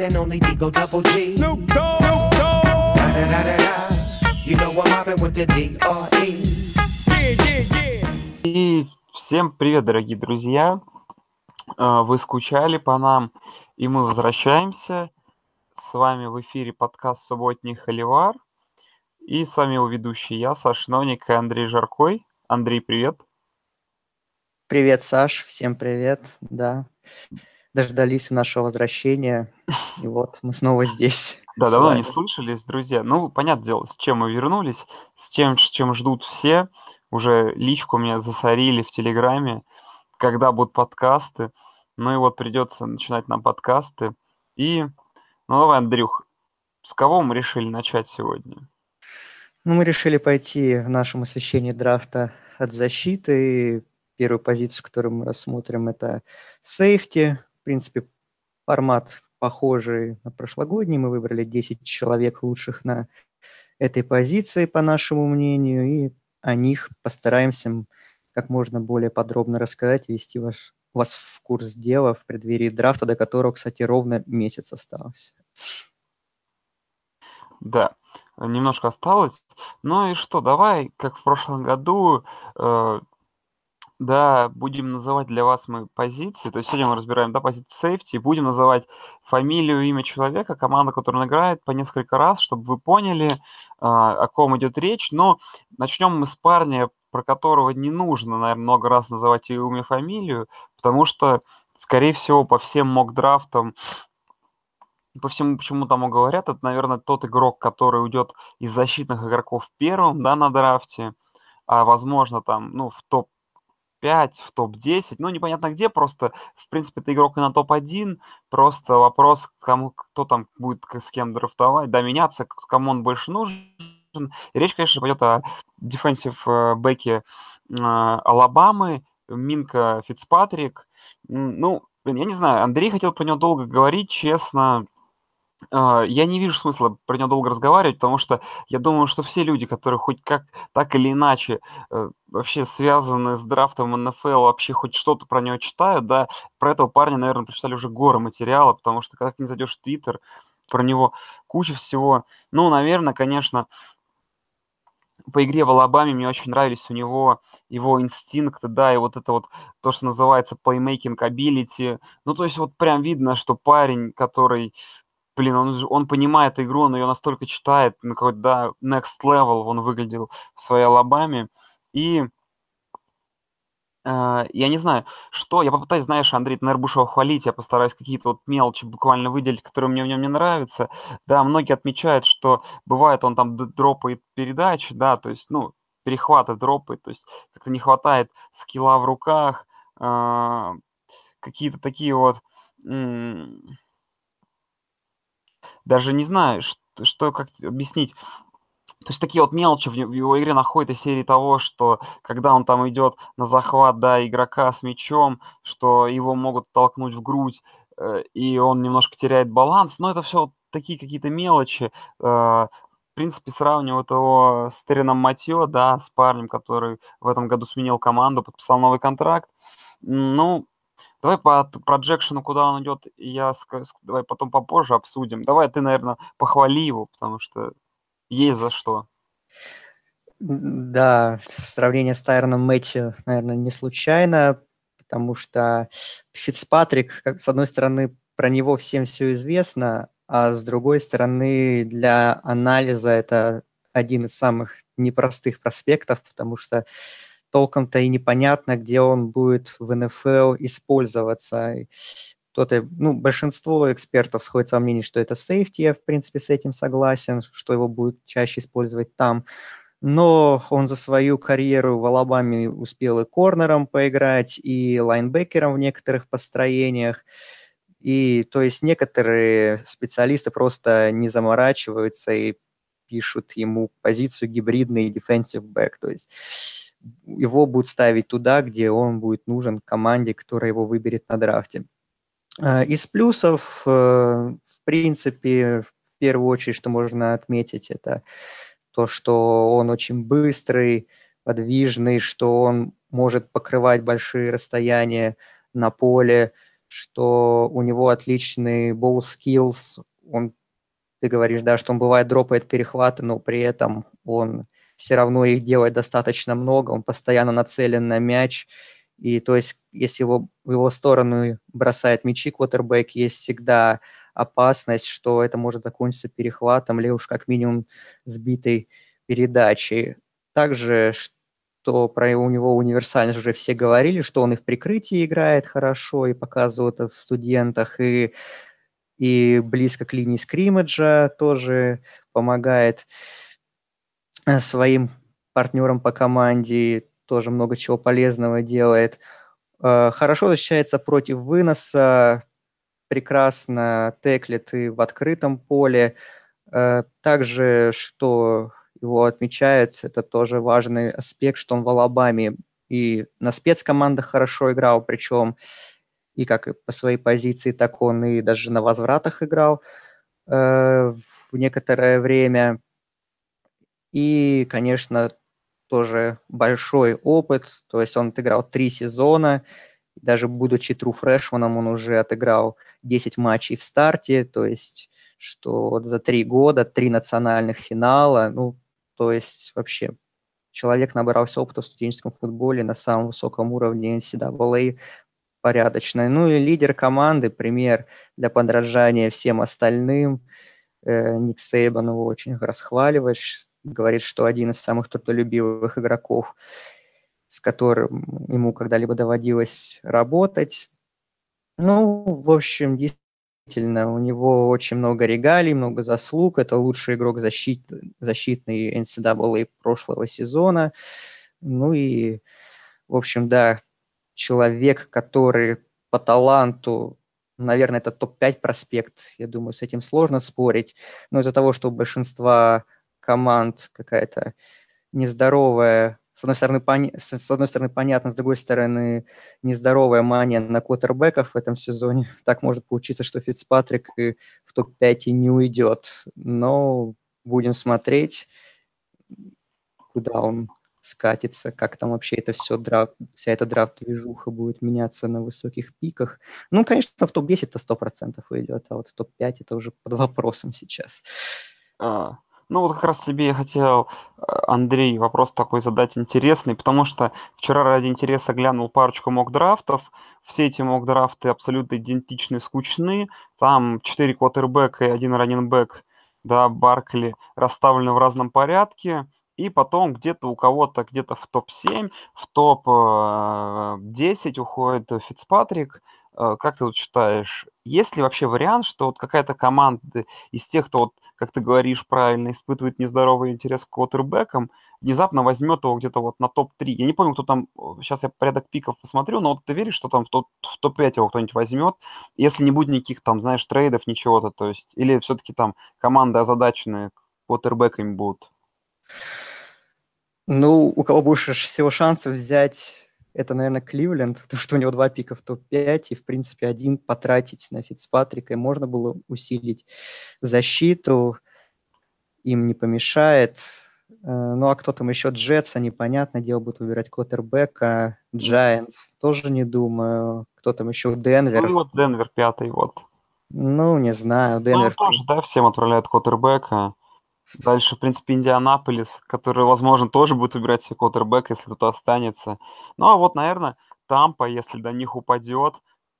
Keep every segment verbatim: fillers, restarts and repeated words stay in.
one and only Digo Double G. Snoop Dogg. You know I'm hopping with the D R E. И всем привет, дорогие друзья. Вы скучали по нам, и мы возвращаемся. С вами в эфире подкаст «Субботний холивар». И с вами его ведущий я, Саша Новник, и Андрей Жаркой. Андрей, привет. Привет, Саш. Всем привет. Да, дождались нашего возвращения. И вот мы снова здесь. Да, давно не слышались, друзья. Ну, понятное дело, с чем мы вернулись, с тем, чем ждут все. Уже личку меня засорили в Телеграме, когда будут подкасты. Ну и вот придется начинать нам подкасты. И, ну давай, Андрюх, с кого мы решили начать сегодня? Ну, мы решили пойти в нашем освещении драфта от защиты. И первую позицию, которую мы рассмотрим, это сейфти. В принципе, формат похожий на прошлогодний. Мы выбрали десять человек лучших на этой позиции, по нашему мнению, и о них постараемся как можно более подробно рассказать, ввести вас, вас в курс дела в преддверии драфта, до которого, кстати, ровно месяц осталось. Да, немножко осталось. Ну и что, давай, как в прошлом году, э, да, будем называть для вас мы позиции. То есть сегодня мы разбираем, да, позицию сейфти, будем называть фамилию, имя человека, команду, которую он играет, по несколько раз, чтобы вы поняли, э, о ком идет речь. Но начнем мы с парня, про которого не нужно, наверное, много раз называть его имя, фамилию, потому что, скорее всего, по всем мокдрафтам, по всему, почему тому говорят, это, наверное, тот игрок, который уйдет из защитных игроков первым, да, на драфте, а, возможно, там, ну, в топ пять, в топ десять, ну, непонятно где, просто, в принципе, это игрок и на топ один, просто вопрос, кому, кто там будет с кем драфтовать, да, меняться, кому он больше нужен. И речь, конечно, пойдет о дефенсив-бэке Алабамы, Минка Фицпатрик. Ну, я не знаю, Андрей хотел про него долго говорить, честно. Я не вижу смысла про него долго разговаривать, потому что я думаю, что все люди, которые хоть как, так или иначе вообще связаны с драфтом эн эф эл, вообще хоть что-то про него читают, да, про этого парня, наверное, прочитали уже горы материала, потому что когда ты не зайдешь в Твиттер, про него куча всего. Ну, наверное, конечно, по игре в Алабаме мне очень нравились у него его инстинкты, да, и вот это вот то, что называется playmaking ability. Ну, то есть вот прям видно, что парень, который, блин, он, он понимает игру, он ее настолько читает, на какой-то, да, next level он выглядел в своей Алабаме. И я не знаю, что, я попытаюсь, знаешь, Андрей, ты, наверное, будешь его хвалить, я постараюсь какие-то вот мелочи буквально выделить, которые мне в нем не нравятся. Да, многие отмечают, что бывает он там дропает передачи, да, то есть, ну, перехваты дропает, то есть как-то не хватает скилла в руках, какие-то такие вот, даже не знаю, что, как объяснить. То есть такие вот мелочи в его игре находят из серии того, что когда он там идет на захват, да, игрока с мячом, что его могут толкнуть в грудь, э, и он немножко теряет баланс. Но это все вот такие какие-то мелочи. Э, в принципе, сравнивают его с Тэраном Матьё, да, с парнем, который в этом году сменил команду, подписал новый контракт. Ну, давай по проджекшену, куда он идет, я скажу, давай потом попозже обсудим. Давай ты, наверное, похвали его, потому что есть за что. Да, сравнение с Тайраном Мэтью, наверное, не случайно, потому что Фицпатрик, как, с одной стороны, про него всем все известно, а с другой стороны, для анализа это один из самых непростых проспектов, потому что толком-то и непонятно, где он будет в эн эф эл использоваться. Кто-то, ну, большинство экспертов сходится во мнении, что это сейфти, я, в принципе, с этим согласен, что его будут чаще использовать там. Но он за свою карьеру в Алабаме успел и корнером поиграть, и лайнбекером в некоторых построениях. И, то есть, некоторые специалисты просто не заморачиваются и пишут ему позицию гибридный defensive back, то есть его будут ставить туда, где он будет нужен команде, которая его выберет на драфте. Из плюсов, в принципе, в первую очередь, что можно отметить, это то, что он очень быстрый, подвижный, что он может покрывать большие расстояния на поле, что у него отличный ball skills, он, ты говоришь, да, что он бывает дропает перехваты, но при этом он все равно их делает достаточно много, он постоянно нацелен на мяч, и то есть если его, в его сторону бросает мячи квотербэк, есть всегда опасность, что это может закончиться перехватом или уж как минимум сбитой передачей. Также, что про у него универсальность уже все говорили, что он и в прикрытии играет хорошо, и показывает в студентах, и, и близко к линии скриммиджа тоже помогает своим партнерам по команде, тоже много чего полезного делает. Хорошо защищается против выноса, прекрасно теклит и в открытом поле. Также, что его отмечают, это тоже важный аспект, что он в Алабаме и на спецкомандах хорошо играл, причем и как и по своей позиции, так он и даже на возвратах играл э, в некоторое время. И, конечно, тоже большой опыт, то есть он отыграл три сезона, даже будучи тру-фрешманом, он уже отыграл десять матчей в старте, то есть что вот за три года, три национальных финала, ну, то есть вообще человек набрался опыта в студенческом футболе на самом высоком уровне эн си эй эй порядочно. Ну и лидер команды, пример для подражания всем остальным. Ник Сейбан его очень расхваливает, говорит, что один из самых трудолюбивых игроков, с которым ему когда-либо доводилось работать. Ну, в общем, действительно, у него очень много регалий, много заслуг. Это лучший игрок защит, защитный эн си эй эй прошлого сезона. Ну и, в общем, да, человек, который по таланту, наверное, это топ пять проспект. Я думаю, с этим сложно спорить. Но из-за того, что у большинства команд какая-то нездоровая, с одной стороны, пон... с одной стороны понятно, с другой стороны, нездоровая мания на квотербеков в этом сезоне. Так может получиться, что Фицпатрик и в топ пять и не уйдет. Но будем смотреть, куда он скатится, как там вообще это все драфт, вся эта драфт-движуха будет меняться на высоких пиках. Ну, конечно, в топ десять-то сто процентов уйдет, а вот в топ пять это уже под вопросом сейчас. А. Ну, вот как раз тебе я хотел, Андрей, вопрос такой задать интересный, потому что вчера ради интереса глянул парочку мокдрафтов. Все эти мокдрафты абсолютно идентичны, скучны. Там четыре квотербека и один раннинбэк, да, Баркли, расставлены в разном порядке. И потом где-то у кого-то, где-то в топ семь, в топ десять уходит Фицпатрик. Как ты вот считаешь, есть ли вообще вариант, что вот какая-то команда из тех, кто, вот, как ты говоришь правильно, испытывает нездоровый интерес к квотербекам, внезапно возьмет его где-то вот на топ три? Я не помню, кто там, сейчас я порядок пиков посмотрю, но вот ты веришь, что там в, топ, в топ пять его кто-нибудь возьмет, если не будет никаких там, знаешь, трейдов, ничего-то, то есть, или все-таки там команды озадаченные квотербеками будут? Ну, у кого больше всего шансов взять... Это, наверное, Кливленд, потому что у него два пика в топ пять, и, в принципе, один потратить на Фицпатрика, и можно было усилить защиту, им не помешает. Ну, а кто там еще? Джетса, непонятно, дело будет выбирать квотербека. Джайантс, тоже не думаю. Кто там еще? Денвер. Ну, вот Денвер пятый, вот. Ну, не знаю. Денвер... Ну, тоже, да, всем отправляют квотербека. Дальше, в принципе, Индианаполис, который, возможно, тоже будет выбирать себе квотербэк, если кто-то останется. Ну, а вот, наверное, Тампа, если до них упадет,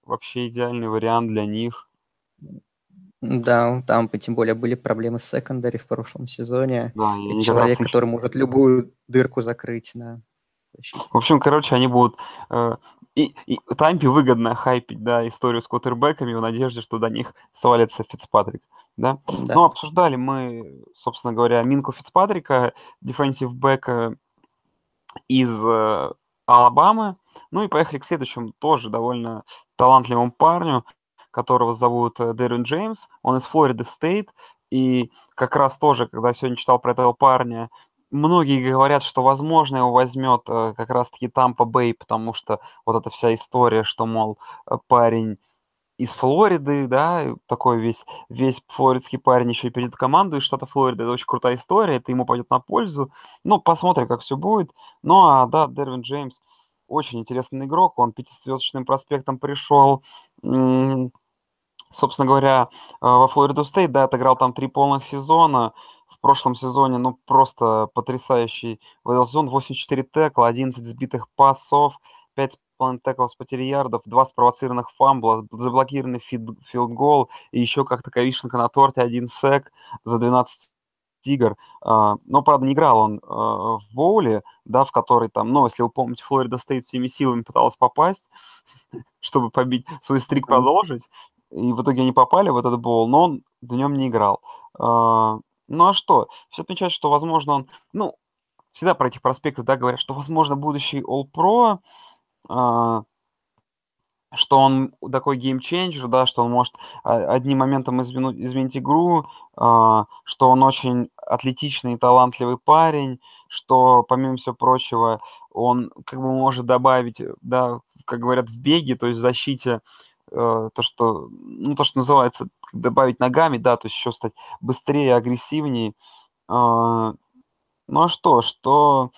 вообще идеальный вариант для них. Да, у Тампы, тем более, были проблемы с секондари в прошлом сезоне. Да, и человек, раз... который может любую дырку закрыть. Да. В общем, короче, они будут... Э, и, и Тампе выгодно хайпить, да, историю с квотербэками в надежде, что до них свалится Фицпатрик. Да? Да. Ну, обсуждали мы, собственно говоря, Минку Фицпатрика, дефенсив-бэка из э, Алабамы. Ну и поехали к следующему, тоже довольно талантливому парню, которого зовут Дервин Джеймс. Он из Флориды Стейт. И как раз тоже, когда сегодня читал про этого парня, многие говорят, что, возможно, его возьмет э, как раз-таки Тампа Бэй, потому что вот эта вся история, что, мол, парень... из Флориды, да, такой весь, весь флоридский парень еще и перейдет в команду из штата Флорида. Это очень крутая история, это ему пойдет на пользу. Ну, посмотрим, как все будет. Ну, а, да, Дервин Джеймс, Очень интересный игрок, он пятизвездочным проспектом пришел, собственно говоря, во Флориду Стейт, да, отыграл там три полных сезона. В прошлом сезоне, ну, просто потрясающий выдал сезон. восемьдесят четыре текла, одиннадцать сбитых пасов, пять с половиной теклов с потерей ярдов, два спровоцированных фамбла, заблокированный филд-гол и еще как-то ковишенка на торте, один сек за двенадцать игр. Но, правда, не играл он в боуле, да, в который там, ну, если вы помните, Флорида Стейт всеми силами пыталась попасть, чтобы побить свой стрик, продолжить. И в итоге они попали в этот боул, но он в нем не играл. Ну а что? Все отмечает, что, возможно, он... Ну, всегда про этих проспектов, да, говорят, что, возможно, будущий All-Pro, э, что он такой геймченджер, да, что он может одним моментом измену, изменить игру, э, что он очень атлетичный и талантливый парень, что, помимо всего прочего, он как бы может добавить, да, как говорят, в беге, то есть в защите, то, что, ну, то, что называется, добавить ногами, да, то есть еще стать быстрее, агрессивнее. Ну, а что, что,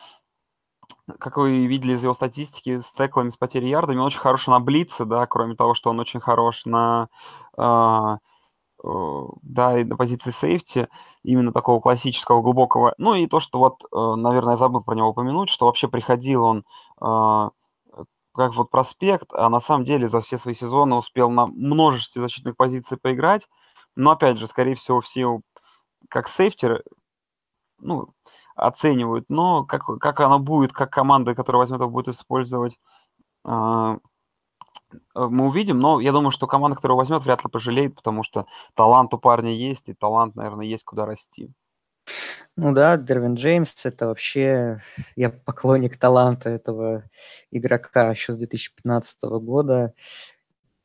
как вы видели из его статистики, с теклами, с потерей ярдами, он очень хорош на блице, да, кроме того, что он очень хорош на, да, и на позиции сейфти, именно такого классического, глубокого. Ну, и то, что вот, наверное, я забыл про него упомянуть, что вообще приходил он... как вот проспект, а на самом деле за все свои сезоны успел на множестве защитных позиций поиграть. Но, опять же, скорее всего, все как сейфтеры, ну, оценивают. Но как, как оно будет, как команда, которая возьмет его, будет использовать, э, мы увидим. Но я думаю, что команда, которая возьмет, вряд ли пожалеет, потому что талант у парня есть, и талант, наверное, есть куда расти. Ну да, Дервин Джеймс – это вообще, я поклонник таланта этого игрока еще с две тысячи пятнадцатого года.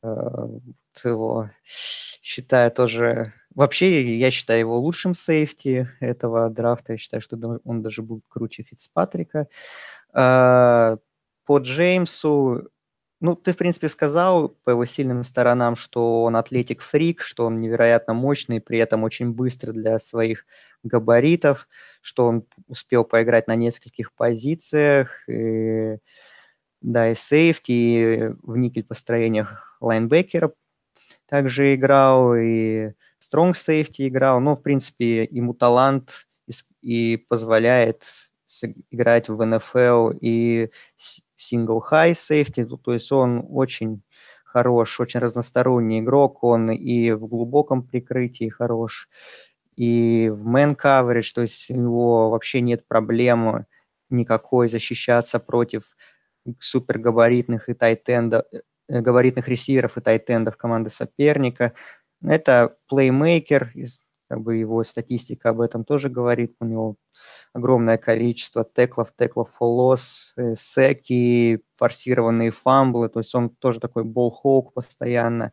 Его считаю тоже... Вообще, я считаю его лучшим сейфти этого драфта. Я считаю, что он даже был круче Фицпатрика. По Джеймсу... Ну, ты, в принципе, сказал по его сильным сторонам, что он атлетик-фрик, что он невероятно мощный, при этом очень быстро для своих габаритов, что он успел поиграть на нескольких позициях, и, да, и сейфти, и в никель-построениях лайнбекера также играл, и стронг-сейфти играл. Но, в принципе, ему талант и позволяет играть в эн эф эл и сингл-хай сейфти, то есть он очень хорош, очень разносторонний игрок, он и в глубоком прикрытии хорош, и в мэн-каверидж, то есть у него вообще нет проблем никакой защищаться против супергабаритных и тайтендов, габаритных ресиверов и тайтендов команды соперника. Это плеймейкер, как бы его статистика об этом тоже говорит, у него огромное количество теклов, теклов фолос, секи, форсированные фамблы. То есть он тоже такой болл-хоук, постоянно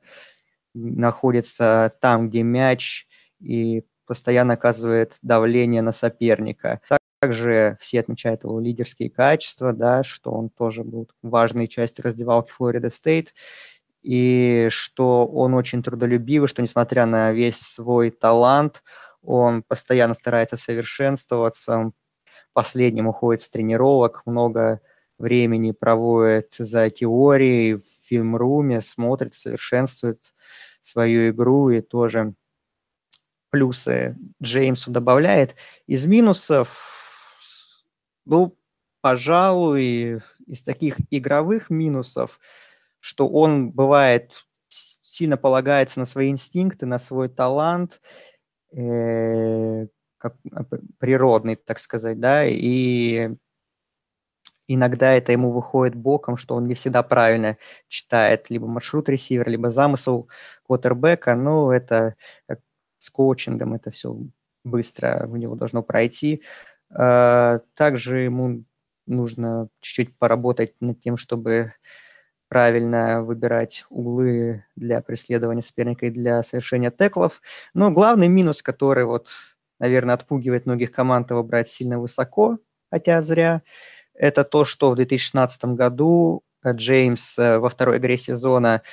находится там, где мяч, и постоянно оказывает давление на соперника. Также все отмечают его лидерские качества, да, что он тоже был важной частью раздевалки Флорида Стейт, и что он очень трудолюбивый, что, несмотря на весь свой талант, он постоянно старается совершенствоваться, последним уходит с тренировок, много времени проводит за теорией, в фильм-руме, смотрит, совершенствует свою игру и тоже плюсы Джеймсу добавляет. Из минусов, ну, пожалуй, из таких игровых минусов, что он бывает сильно полагается на свои инстинкты, на свой талант, как природный, так сказать, да, и иногда это ему выходит боком, что он не всегда правильно читает либо маршрут ресивера, либо замысел квотербека, но это как с коучингом, это все быстро у него должно пройти. Также ему нужно чуть-чуть поработать над тем, чтобы правильно выбирать углы для преследования соперника и для совершения теклов. Но главный минус, который, вот, наверное, отпугивает многих команд его брать сильно высоко, хотя зря, это то, что в две тысячи шестнадцатом году Джеймс во второй игре сезона,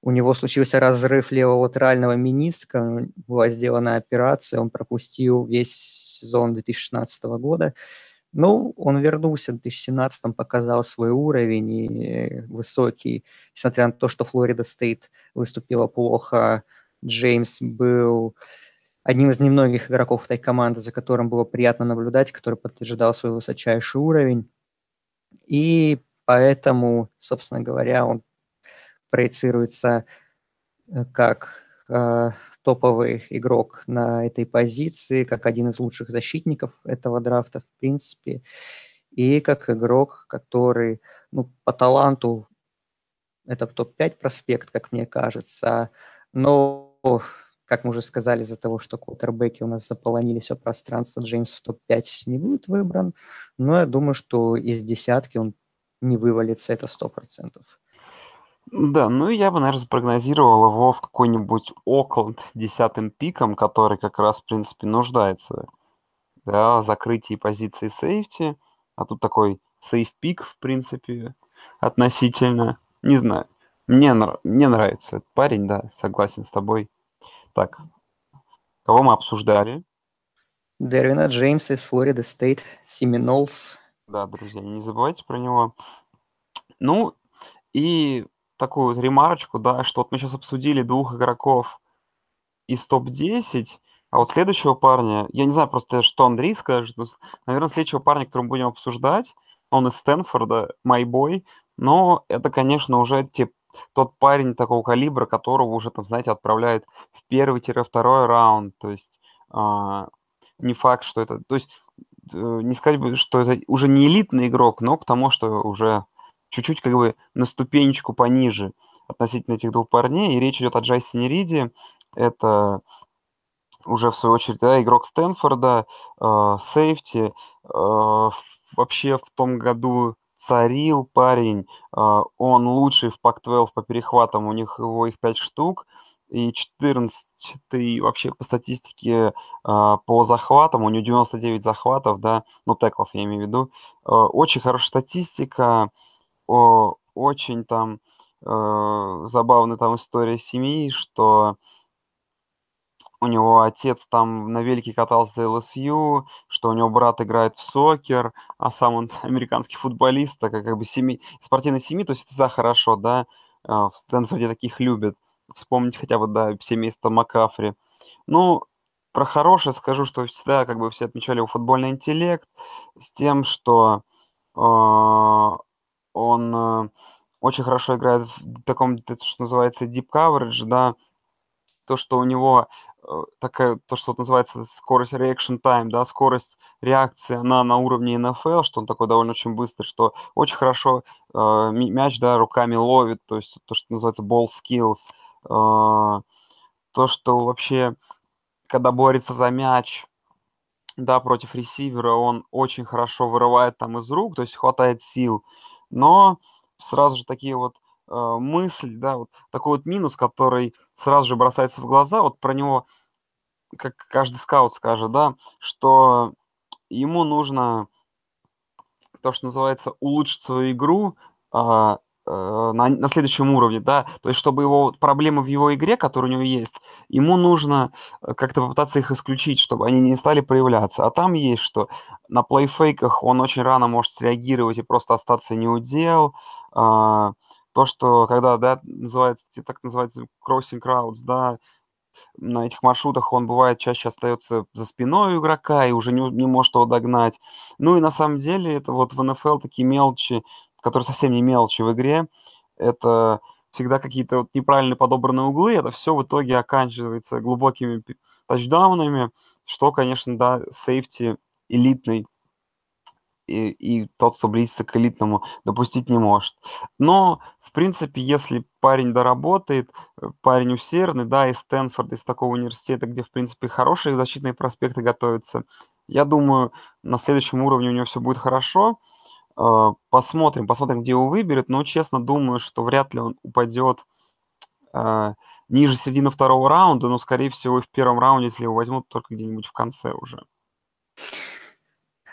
у него случился разрыв леволатерального мениска, была сделана операция, он пропустил весь сезон две тысячи шестнадцатого года. Ну, он вернулся в две тысячи семнадцатом, показал свой уровень и высокий. Несмотря на то, что Флорида Стейт выступила плохо, Джеймс был одним из немногих игроков той команды, за которым было приятно наблюдать, который подтверждал свой высочайший уровень. И поэтому, собственно говоря, он проецируется как э, топовый игрок на этой позиции, как один из лучших защитников этого драфта, в принципе, и как игрок, который, ну, по таланту это топ пять проспект, как мне кажется, но, как мы уже сказали, из-за того, что квотербеки у нас заполонили все пространство, Джеймс в топ пять не будет выбран, но я думаю, что из десятки он не вывалится, это сто процентов. Да, ну и я бы, наверное, спрогнозировал его в какой-нибудь Окленд десятым пиком, который как раз, в принципе, нуждается, да, в закрытии позиции сейфти, а тут такой сейф-пик, в принципе, относительно, не знаю, мне, мне нравится этот парень, да, согласен с тобой. Так, кого мы обсуждали? Дервина Джеймса из Флорида Стейт, Семинолс. Да, друзья, не забывайте про него. Ну, и такую вот ремарочку, да, что вот мы сейчас обсудили двух игроков из топ десять, а вот следующего парня, я не знаю просто, что Андрей скажет, но, наверное, следующего парня, которого мы будем обсуждать, он из Стэнфорда, майбой, но это, конечно, уже тип, тот парень такого калибра, которого уже, там, знаете, отправляют в первый-второй раунд, то есть э, не факт, что это, то есть э, не сказать бы, что это уже не элитный игрок, но потому что уже чуть-чуть как бы на ступенечку пониже относительно этих двух парней. И речь идет о Джастине Риде. Это уже, в свою очередь, да, игрок Стэнфорда, э, сейфти. Э, вообще в том году царил парень. Э, он лучший в пак твелв по перехватам. У них его их пять штук. И четырнадцатый вообще по статистике э, по захватам. У него девяносто девять захватов, да. Ну, теклов я имею в виду. Э, очень хорошая статистика. О, очень там э, забавная там история семьи, что у него отец там на велике катался в эл эс ю, что у него брат играет в сокер, а сам он американский футболист, так как, как бы семьи, спортивной семьи, то есть это всегда хорошо, да, э, в Стэнфорде таких любят. Вспомнить хотя бы, да, семейство Макафри. Ну, про хорошее скажу, что всегда как бы все отмечали его футбольный интеллект с тем, что э, он э, очень хорошо играет в таком, что называется, deep coverage, да, то, что у него э, такая, то, что называется скорость reaction time, да, скорость реакции, она на уровне эн эф эл, что он такой довольно очень быстрый, что очень хорошо э, мяч, да, руками ловит, то есть то, что называется ball skills, э, то, что вообще, когда борется за мяч, да, против ресивера, он очень хорошо вырывает там из рук, то есть хватает сил. Но сразу же такие вот э, мысли, да, вот такой вот минус, который сразу же бросается в глаза, вот про него, как каждый скаут скажет, да, что ему нужно, то, что называется, улучшить свою игру э, э, на, на следующем уровне, да, то есть чтобы его проблемы в его игре, которые у него есть, ему нужно как-то попытаться их исключить, чтобы они не стали проявляться. А там есть, что на плейфейках он очень рано может среагировать и просто остаться не у дел. А, то, что когда, да, называется, так называется, crossing routes, да, на этих маршрутах он бывает чаще остается за спиной у игрока и уже не, не может его догнать. Ну и на самом деле это вот в эн эф эл такие мелочи, которые совсем не мелочи в игре. Это всегда какие-то вот неправильно подобранные углы. Это все в итоге оканчивается глубокими тачдаунами, что, конечно, да, сейфти элитный и, и тот, кто близится к элитному, допустить не может. Но, в принципе, если парень доработает, парень усердный, да, из Стэнфорда, из такого университета, где, в принципе, хорошие защитные проспекты готовятся, я думаю, на следующем уровне у него все будет хорошо. Посмотрим, посмотрим, где его выберет, но, честно, думаю, что вряд ли он упадет э, ниже середины второго раунда, но, скорее всего, и в первом раунде, если его возьмут, только где-нибудь в конце уже.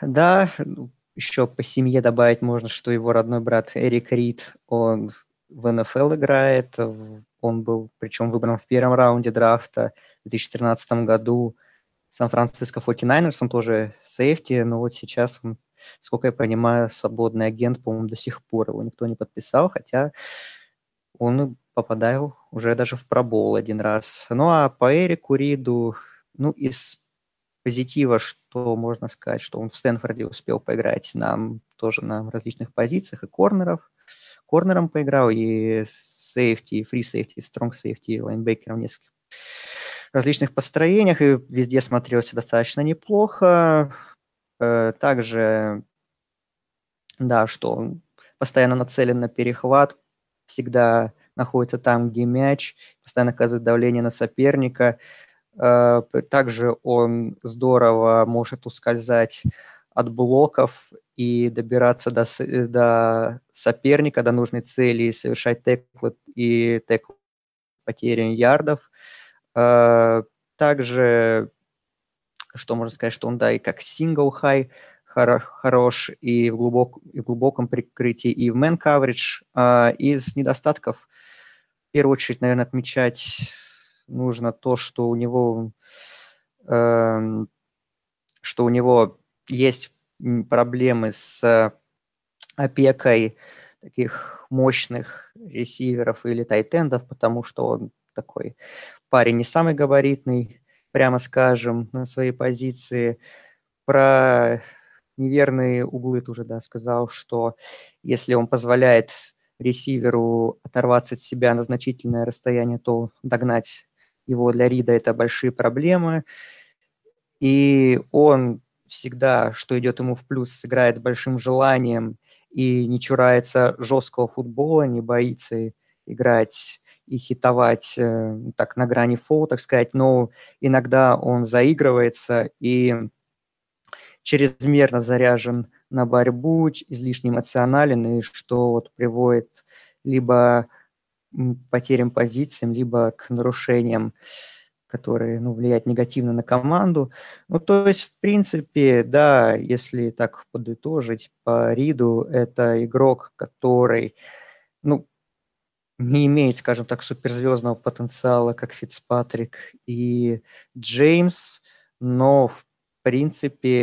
Да, еще по семье добавить можно, что его родной брат Эрик Рид, он в эн эф эл играет, он был, причем, выбран в первом раунде драфта в две тысячи тринадцатом году Сан-Франциско форти найнерс, он тоже сейфти, но вот сейчас он Сколько я понимаю, свободный агент, по-моему, до сих пор его никто не подписал, хотя он попадал уже даже в Pro Bowl один раз. Ну, а по Эрику Риду, ну, из позитива, что можно сказать, что он в Стэнфорде успел поиграть нам тоже на различных позициях, и корнеров, корнером поиграл, и сейфти, и фри сейфти, и стронг сейфти, и лайнбекером в нескольких различных построениях, и везде смотрелся достаточно неплохо. Также, да, что он постоянно нацелен на перехват, всегда находится там, где мяч, постоянно оказывает давление на соперника. Также он здорово может ускользать от блоков и добираться до, до соперника, до нужной цели, совершать теклы и теклы потери ярдов. Также, что можно сказать, что он, да, и как сингл-хай хорош, и в, глубок, и в глубоком прикрытии, и в мэн-каверидж. Из недостатков, в первую очередь, наверное, отмечать нужно то, что у него, э, что у него есть проблемы с опекой таких мощных ресиверов или тайтендов, потому что он такой парень не самый габаритный, прямо скажем, на своей позиции. Про неверные углы тоже, да, сказал, что если он позволяет ресиверу оторваться от себя на значительное расстояние, то догнать его для Рида – это большие проблемы. И он всегда, что идет ему в плюс, играет с большим желанием и не чурается жесткого футбола, не боится играть и хитовать э, так на грани фола, так сказать. Но иногда он заигрывается и чрезмерно заряжен на борьбу, излишне эмоционален, и что вот приводит либо к потерям позиций, либо к нарушениям, которые, ну, влияют негативно на команду. Ну, то есть, в принципе, да, если так подытожить, по Риду это игрок, который, ну, не имеет, скажем так, суперзвездного потенциала, как Фицпатрик и Джеймс, но, в В принципе,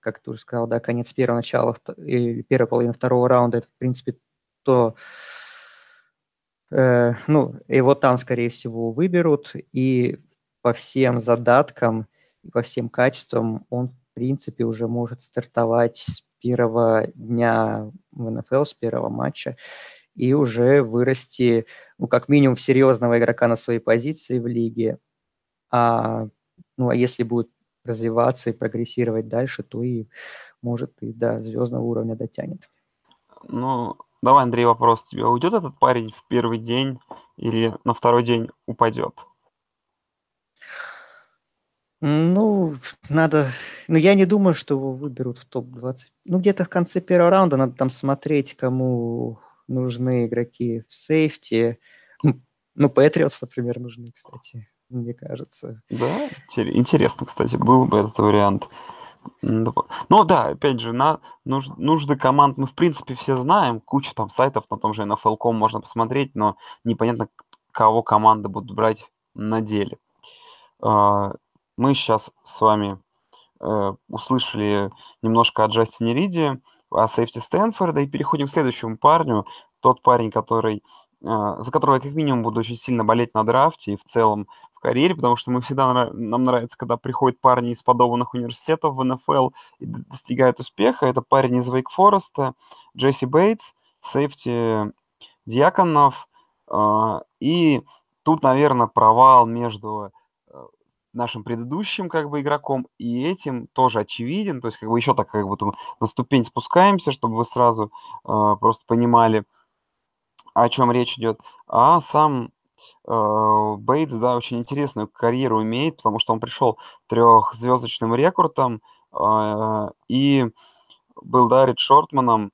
как ты уже сказал, да, конец первого начала и первая половина второго раунда, это, в принципе, то, э, ну, его там, скорее всего, выберут, и по всем задаткам, и по всем качествам он, в принципе, уже может стартовать с первого дня в эн эф эл, с первого матча, и уже вырасти, ну, как минимум, в серьезного игрока на своей позиции в лиге. А, ну, а если будет развиваться и прогрессировать дальше, то и, может, и до звездного уровня дотянет. Ну, давай, Андрей, вопрос тебе. Уйдет этот парень в первый день или на второй день упадет? Ну, надо... Ну, я не думаю, что его выберут в топ двадцать. Ну, где-то в конце первого раунда надо там смотреть, кому нужны игроки в сейфти. Ну, Патриотс, например, нужны, кстати, мне кажется. Да, интересно, кстати, был бы этот вариант. Ну да, опять же, на нужды команд мы, в принципе, все знаем. Куча там сайтов на том же эн эф эл точка ком можно посмотреть, но непонятно, кого команды будут брать на деле. Мы сейчас с вами услышали немножко о Джастине Риде, о сейфти Стэнфорда, и переходим к следующему парню. Тот парень, который... за которого я как минимум буду очень сильно болеть на драфте и в целом в карьере, потому что мы всегда нрав... нам нравится, когда приходят парни из подобных университетов в эн эф эл и достигают успеха. Это парень из Wake Forest, Джесси Бейтс, сейфти Дьяконов. И тут, наверное, провал между нашим предыдущим как бы игроком и этим тоже очевиден. То есть как бы еще так как будто на ступень спускаемся, чтобы вы сразу просто понимали, о чем речь идет. А сам э, Бейтс, да, очень интересную карьеру имеет, потому что он пришел трехзвездочным рекордом э, и был, да, редшортманом,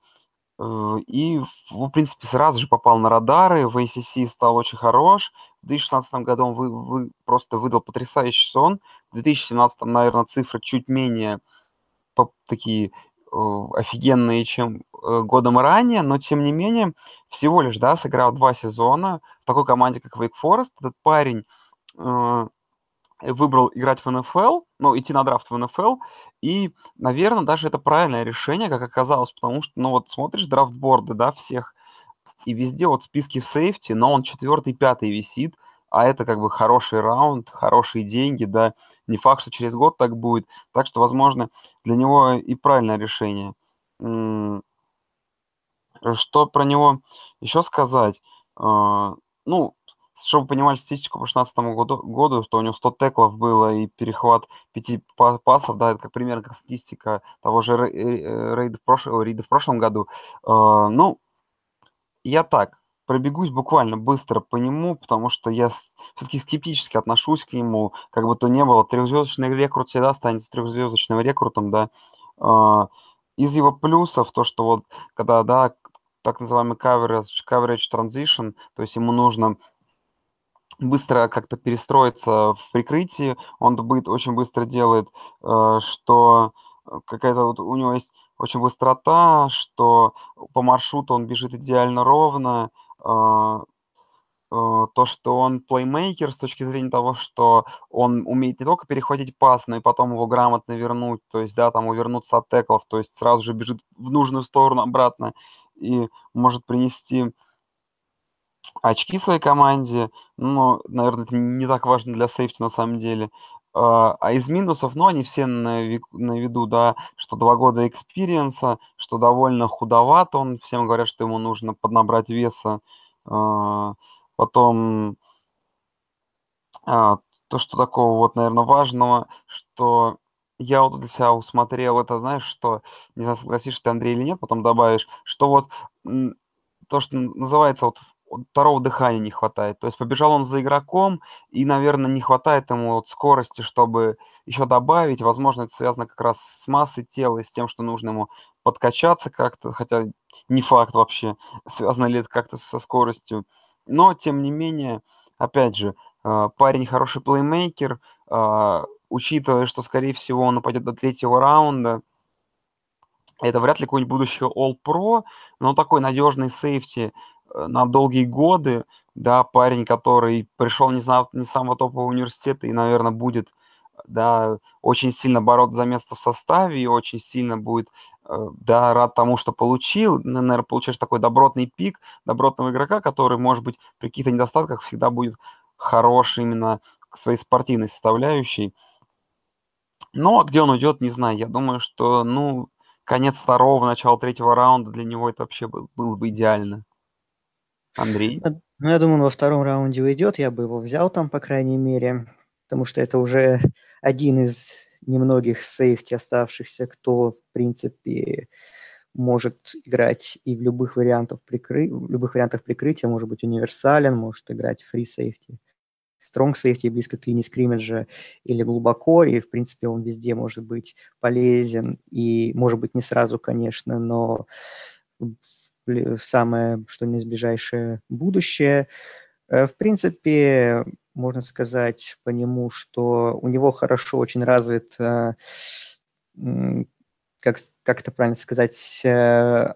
э, и, в принципе, сразу же попал на радары, в эй си си стал очень хорош. В две тысячи шестнадцатом году он вы, вы просто выдал потрясающий сон. В две тысячи семнадцатом, наверное, цифры чуть менее по, такие... офигенные, чем годом ранее, но, тем не менее, всего лишь, да, сыграл два сезона в такой команде, как Wake Forest. Этот парень э, выбрал играть в эн эф эл, ну, идти на драфт в эн эф эл, и, наверное, даже это правильное решение, как оказалось, потому что, ну, вот смотришь драфтборды, да, всех, и везде вот списки в сейфти, но он четвертый, пятый висит, а это как бы хороший раунд, хорошие деньги, да, не факт, что через год так будет, так что, возможно, для него и правильное решение. Что про него еще сказать? Ну, чтобы вы понимали статистику по шестнадцатому году, что у него сто теклов было и перехват пять пасов, да, это как примерно как статистика того же Рейда в, прошло, Рейда в прошлом году. Ну, я так, пробегусь буквально быстро по нему, потому что я все-таки скептически отношусь к нему, как бы то ни было, трехзвездочный рекрут всегда останется трехзвездочным рекрутом, да. Из его плюсов то, что вот, когда, да, так называемый coverage, coverage transition, то есть ему нужно быстро как-то перестроиться в прикрытии, он будет очень быстро делает, что какая-то вот у него есть очень быстрота, что по маршруту он бежит идеально ровно, то, что он плеймейкер с точки зрения того, что он умеет не только перехватить пас, но и потом его грамотно вернуть, то есть, да, там увернуться от теклов, то есть сразу же бежит в нужную сторону обратно и может принести очки своей команде, но, наверное, это не так важно для сейфти на самом деле. А из минусов, ну, они все на виду, да, что два года экспириенса, что довольно худоват он, всем говорят, что ему нужно поднабрать веса. Потом то, что такого вот, наверное, важного, что я вот для себя усмотрел, это, знаешь, что, не знаю, согласишься ты, Андрей, или нет, потом добавишь, что вот то, что называется вот второго дыхания не хватает. То есть побежал он за игроком, и, наверное, не хватает ему вот скорости, чтобы еще добавить. Возможно, это связано как раз с массой тела, с тем, что нужно ему подкачаться как-то, хотя не факт вообще, связано ли это как-то со скоростью. Но, тем не менее, опять же, парень хороший плеймейкер, учитывая, что, скорее всего, он упадет до третьего раунда. Это вряд ли какой-нибудь будущий All-Pro, но такой надежный сейфти на долгие годы, да, парень, который пришел не, знаю, не с самого топового университета и, наверное, будет, да, очень сильно бороться за место в составе и очень сильно будет, да, рад тому, что получил. Наверное, получаешь такой добротный пик, добротного игрока, который, может быть, при каких-то недостатках всегда будет хорош именно к своей спортивной составляющей. Ну, а где он уйдет, не знаю. Я думаю, что, ну, конец второго, начало третьего раунда для него это вообще было бы идеально. Андрей? Ну, я думаю, он во втором раунде уйдет. Я бы его взял там, по крайней мере. Потому что это уже один из немногих сейфти оставшихся, кто, в принципе, может играть и в любых вариантах, прикры... в любых вариантах прикрытия. Может быть, универсален, может играть фри сейфти, стронг сейфти, близко к линии скриммиджа или глубоко. И, в принципе, он везде может быть полезен. И, может быть, не сразу, конечно, но самое, что не ближайшее будущее. В принципе, можно сказать по нему, что у него хорошо очень развит, как, как это правильно сказать,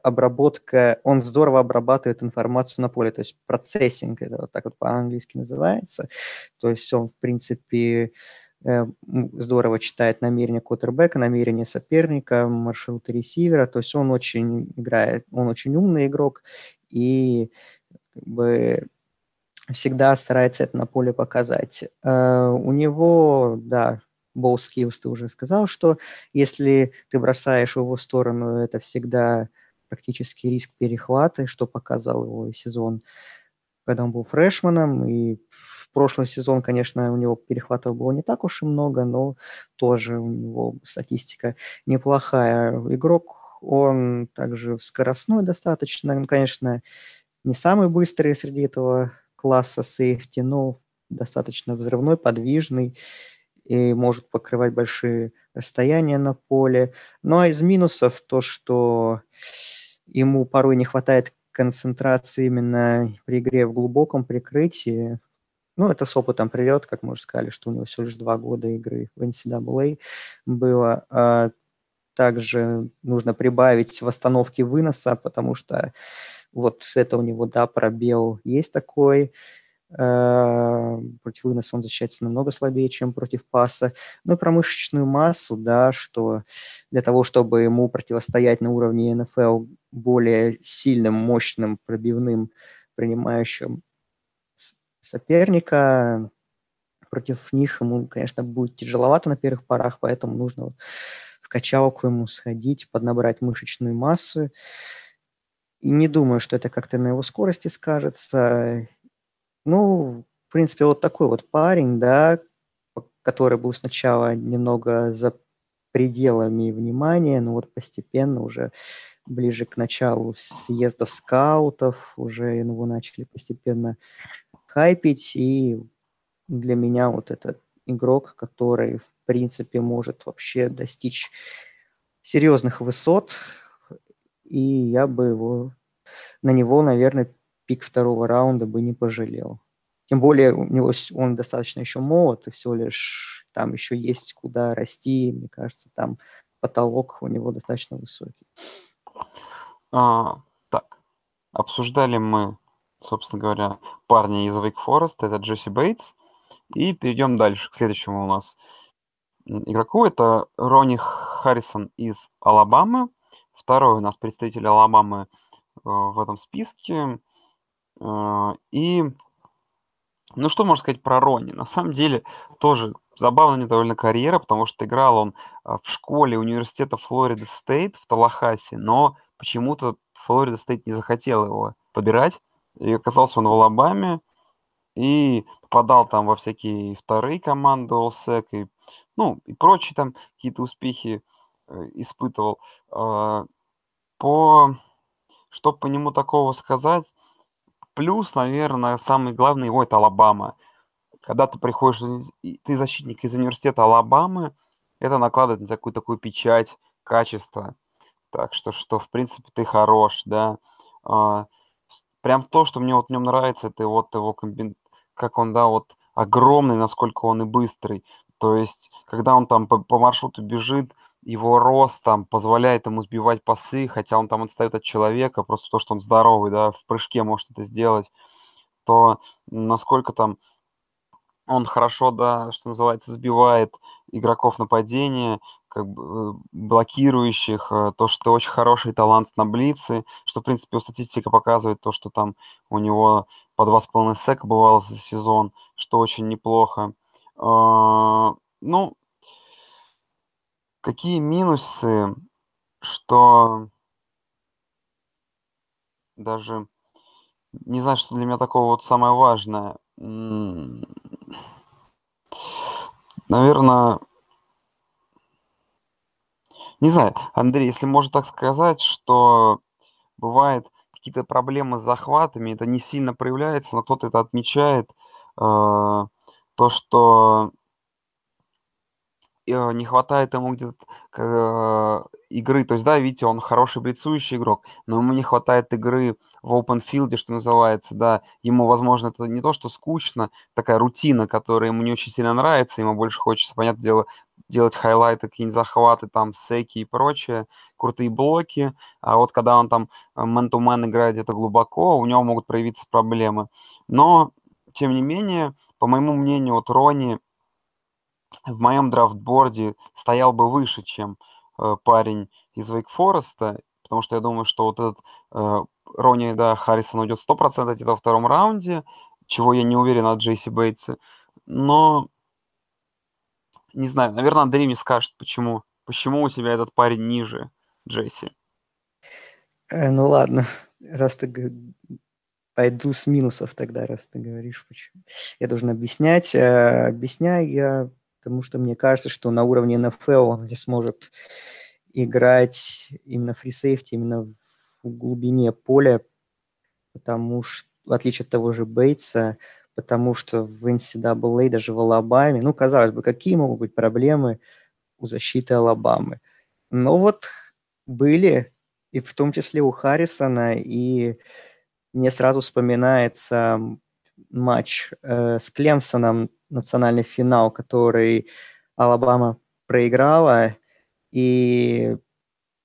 обработка. Он здорово обрабатывает информацию на поле, то есть процессинг, это вот так вот по-английски называется. То есть он, в принципе, здорово читает намерения квотербека, намерения соперника, маршруты ресивера. То есть он очень играет, он очень умный игрок и как бы всегда старается это на поле показать. Uh, у него, да, ball skills, ты уже сказал, что если ты бросаешь его в сторону, это всегда практически риск перехвата, что показал его сезон, когда он был фрешменом, и прошлый сезон, конечно, у него перехватов было не так уж и много, но тоже у него статистика неплохая. Игрок, он также скоростной достаточно. Он, конечно, не самый быстрый среди этого класса сейфти, но достаточно взрывной, подвижный и может покрывать большие расстояния на поле. Ну а из минусов то, что ему порой не хватает концентрации именно при игре в глубоком прикрытии. Ну, это с опытом придет, как мы уже сказали, что у него всего лишь два года игры в эн си эй эй было. А также нужно прибавить восстановки выноса, потому что вот это у него, да, пробел есть такой. Против выноса он защищается намного слабее, чем против паса. Ну и про мышечную массу, да, что для того, чтобы ему противостоять на уровне эн эф эл более сильным, мощным, пробивным принимающим соперника, против них ему, конечно, будет тяжеловато на первых порах, поэтому нужно в качалку ему сходить, поднабрать мышечную массу. И не думаю, что это как-то на его скорости скажется. Ну, в принципе, вот такой вот парень, да, который был сначала немного за пределами внимания, но вот постепенно уже ближе к началу съезда скаутов уже его начали постепенно хайпить, и для меня вот этот игрок, который, в принципе, может вообще достичь серьезных высот, и я бы его, на него, наверное, пик второго раунда бы не пожалел. Тем более у него он достаточно еще молод, и все лишь там еще есть куда расти. Мне кажется, там потолок у него достаточно высокий. А, так, обсуждали мы, собственно говоря, парня из Wake Forest, это Джесси Бейтс. И перейдем дальше, к следующему у нас игроку. Это Ронни Харрисон из Алабамы. Второй у нас представитель Алабамы в этом списке. И, ну что можно сказать про Ронни? На самом деле тоже забавная довольно карьера, потому что играл он в школе университета Флорида Стейт в Таллахассе, но почему-то Флорида Стейт не захотела его подбирать, и оказался он в Алабаме, и попадал там во всякие вторые команды All-Sec, и, ну, и прочие там какие-то успехи испытывал. По... Что по нему такого сказать? Плюс, наверное, самый главный его – это Алабама. Когда ты приходишь, ты защитник из университета Алабамы, это накладывает на такую, такую печать качества. Так что, что, в принципе, ты хорош, да. Прям то, что мне вот в нем нравится, это вот его, комби... как он, да, вот огромный, насколько он и быстрый. То есть, когда он там по, по маршруту бежит, его рост там позволяет ему сбивать пасы, хотя он там отстает от человека, просто то, что он здоровый, да, в прыжке может это сделать, то насколько там он хорошо, да, что называется, сбивает игроков нападения, как бы блокирующих, то, что очень хороший талант на блице, что, в принципе, статистика показывает то, что там у него по два с половиной сека бывало за сезон, что очень неплохо. Ну, какие минусы, что даже не знаю, что для меня такого вот самое важное. Наверное, не знаю, Андрей, если можно так сказать, что бывают какие-то проблемы с захватами, это не сильно проявляется, но кто-то это отмечает, то, что... не хватает ему где-то игры. То есть, да, видите, он хороший блицующий игрок, но ему не хватает игры в опенфилде, что называется, да. Ему, возможно, это не то, что скучно, такая рутина, которая ему не очень сильно нравится, ему больше хочется, понятное дело, делать хайлайты, какие-нибудь захваты, там, секи и прочее, крутые блоки. А вот когда он там мэн-ту-мэн играет где-то глубоко, у него могут проявиться проблемы. Но, тем не менее, по моему мнению, вот Ронни в моем драфтборде стоял бы выше, чем э, парень из Wake Forest, потому что я думаю, что вот этот э, Ронни, да, Харрисон уйдет сто процентов где-то во втором раунде, чего я не уверен от Джейси Бейтса. Но, не знаю, наверное, Андрей мне скажет, почему, почему у тебя этот парень ниже Джейси. Э, ну ладно, раз ты... Пойду с минусов тогда, раз ты говоришь, почему. Я должен объяснять. Э, объясняю я... Потому что мне кажется, что на уровне эн эф эл он не сможет играть именно фри-сейфти, именно в глубине поля, потому что, в отличие от того же Бейтса, потому что в эн си эй эй, даже в Алабаме, ну, казалось бы, какие могут быть проблемы у защиты Алабамы. Но вот были, и в том числе у Харрисона, и мне сразу вспоминается матч э, с Клемсоном, национальный финал, который Алабама проиграла, и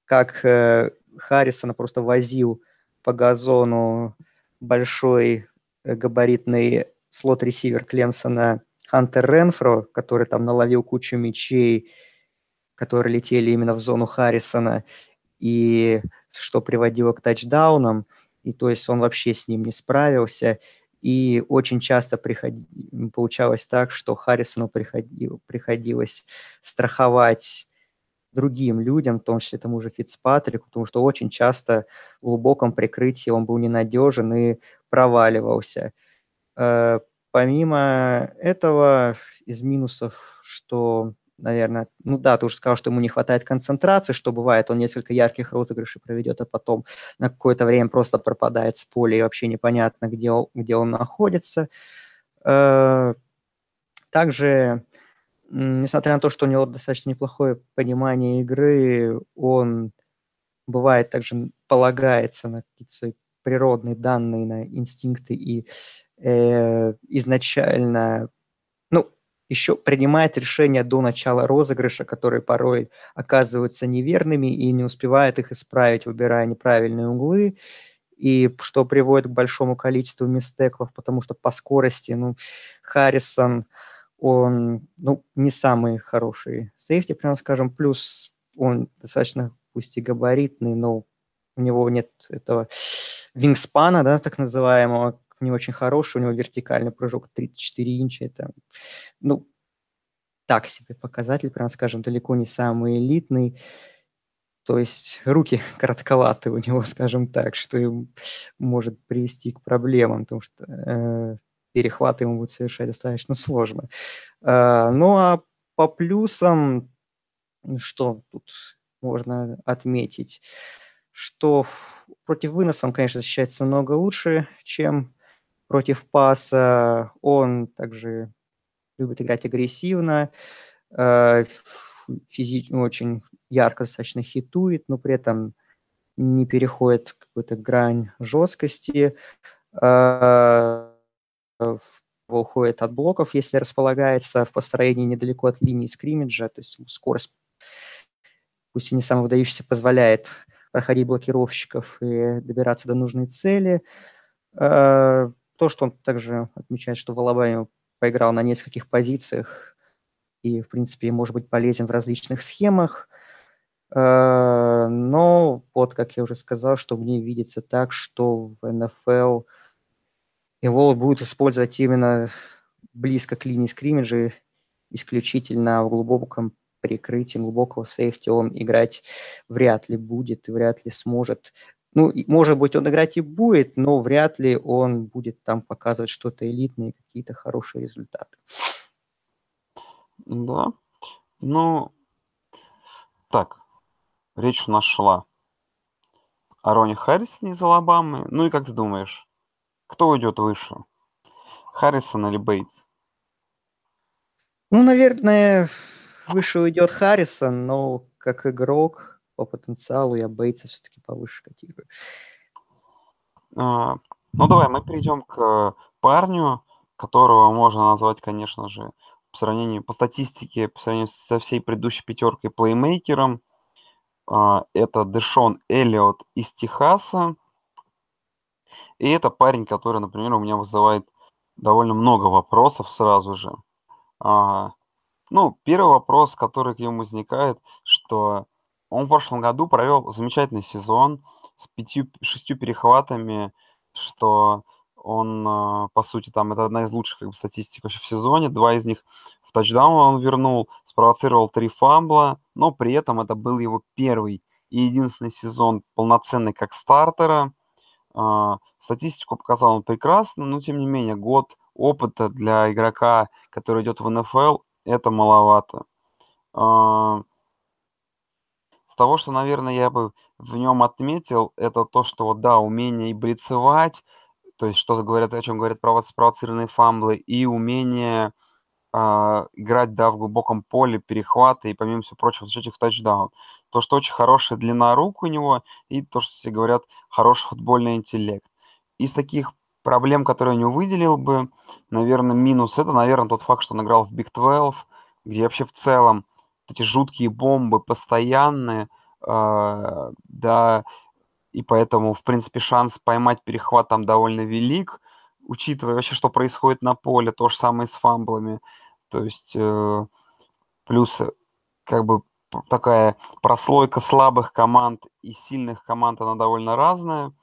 как э, Харрисона просто возил по газону большой габаритный слот-ресивер Клемсона Хантер Ренфро, который там наловил кучу мячей, которые летели именно в зону Харрисона, и что приводило к тачдаунам, и то есть он вообще с ним не справился, и очень часто приход... получалось так, что Харрисону приходил... приходилось страховать другим людям, в том числе тому же Фицпатрику, потому что очень часто в глубоком прикрытии он был ненадежен и проваливался. Э, помимо этого, из минусов, что, наверное, ну да, ты уже сказал, что ему не хватает концентрации, что бывает, он несколько ярких розыгрышей проведет, а потом на какое-то время просто пропадает с поля, и вообще непонятно, где он, где он находится. Э, также... Несмотря на то, что у него достаточно неплохое понимание игры, он бывает также полагается на какие-то свои природные данные, на инстинкты и э, изначально, ну, еще принимает решения до начала розыгрыша, которые порой оказываются неверными и не успевает их исправить, выбирая неправильные углы, и что приводит к большому количеству мистеклов, потому что по скорости, ну, Харрисон... Он, ну, не самый хороший сейфти, прямо скажем, плюс он достаточно, пусть и габаритный, но у него нет этого вингспана, да, так называемого, не очень хороший, у него вертикальный прыжок тридцать четыре инча, это, ну, так себе показатель, прямо скажем, далеко не самый элитный, то есть руки коротковаты у него, скажем так, что им может привести к проблемам, потому что... Э- перехваты ему будет совершать достаточно сложно. Ну, а по плюсам, что тут можно отметить, что против выноса он, конечно, защищается намного лучше, чем против паса. Он также любит играть агрессивно, физически очень ярко достаточно хитует, но при этом не переходит какую-то грань жесткости. Уходит от блоков, если располагается в построении недалеко от линии скриммиджа, то есть скорость, пусть и не самая выдающаяся, позволяет проходить блокировщиков и добираться до нужной цели. То, что он также отмечает, что в Алабаме поиграл на нескольких позициях и, в принципе, может быть полезен в различных схемах. Но вот, как я уже сказал, что мне видится так, что в эн эф эл его будут использовать именно близко к линии скриммиджа, исключительно в глубоком прикрытии, глубокого сейфти он играть вряд ли будет и вряд ли сможет. Ну, может быть, он играть и будет, но вряд ли он будет там показывать что-то элитное, какие-то хорошие результаты. Да. Ну, так, речь у нас шла о Ронни Харрисоне из Алабамы. Ну и как ты думаешь, кто уйдет выше? Харрисон или Бейтс? Ну, наверное, выше уйдет Харрисон, но как игрок по потенциалу я Бейтса все-таки повыше котирую. А, ну, давай мы перейдем к парню, которого можно назвать, конечно же, по сравнению по статистике, по сравнению со всей предыдущей пятеркой плеймейкером. А, это Дешон Эллиотт из Техаса. И это парень, который, например, у меня вызывает довольно много вопросов сразу же. А, ну, первый вопрос, который к нему возникает, что он в прошлом году провел замечательный сезон с пятью, шестью перехватами, что он, по сути, там это одна из лучших как бы статистик вообще в сезоне. Два из них в тачдаун он вернул, спровоцировал три фамбла, но при этом это был его первый и единственный сезон полноценный как стартера. Статистику показал он прекрасно, но, тем не менее, год опыта для игрока, который идет в эн эф эл, это маловато. С того, что, наверное, я бы в нем отметил, это то, что, да, умение и блицевать, то есть что-то говорят, о чем говорят спровоцированные фамблы, и умение э, играть, да, в глубоком поле, перехваты и, помимо всего прочего, встречать их в тачдаун. То, что очень хорошая длина рук у него, и то, что все говорят, хороший футбольный интеллект. Из таких проблем, которые я не выделил бы, наверное, минус, это, наверное, тот факт, что он играл в Биг Твелв, где вообще в целом эти жуткие бомбы постоянные, э, да, и поэтому, в принципе, шанс поймать перехват там довольно велик. учитывая вообще, что происходит на поле, то же самое с фамблами. То есть э, плюс как бы такая прослойка слабых команд и сильных команд, она довольно разная,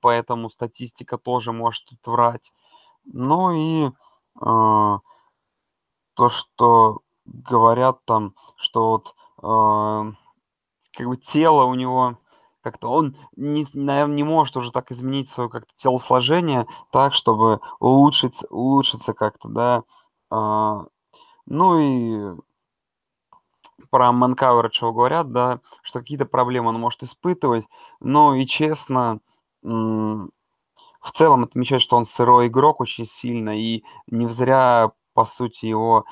поэтому статистика тоже может тут врать. Ну и э, то, что говорят там, что вот э, как бы тело у него... Как-то он, не, наверное, не может уже так изменить свое как-то телосложение так, чтобы улучшить, улучшиться как-то, да. А, ну и про man-coverage говорят, да, что какие-то проблемы он может испытывать. Ну и честно, в целом отмечать, что он сырой игрок очень сильно, и не зря, по сути, его...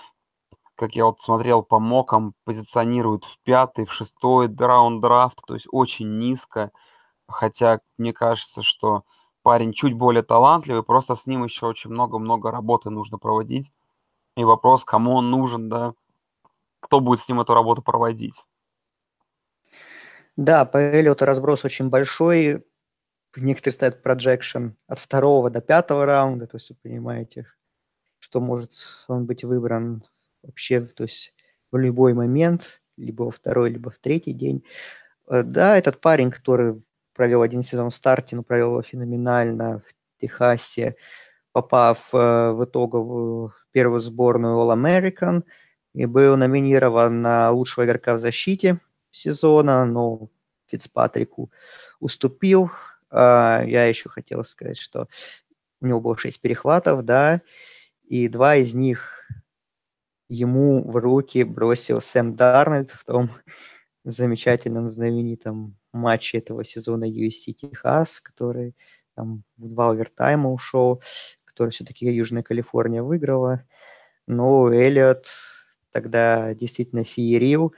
как я вот смотрел по мокам, позиционируют в пятый, в шестой раунд драфта, то есть очень низко, хотя мне кажется, что парень чуть более талантливый, просто с ним еще очень много-много работы нужно проводить, и вопрос, кому он нужен, да, кто будет с ним эту работу проводить. Да, по Эллиоту разброс очень большой, некоторые ставят projection от второго до пятого раунда, то есть вы понимаете, что может он быть выбран вообще, то есть в любой момент, либо во второй, либо в третий день. Да, этот парень, который провел один сезон в старте, но провел его феноменально в Техасе, попав в итоговую первую сборную All-American, и был номинирован на лучшего игрока в защите сезона, но Фицпатрику уступил. Я еще хотел сказать, что у него было шесть перехватов, да, и два из них ему в руки бросил Сэм Дарнольд в том замечательном, знаменитом матче этого сезона ю эс си Техас, который там в два овертайма ушел, который все-таки Южная Калифорния выиграла. Но Эллиот тогда действительно феерил.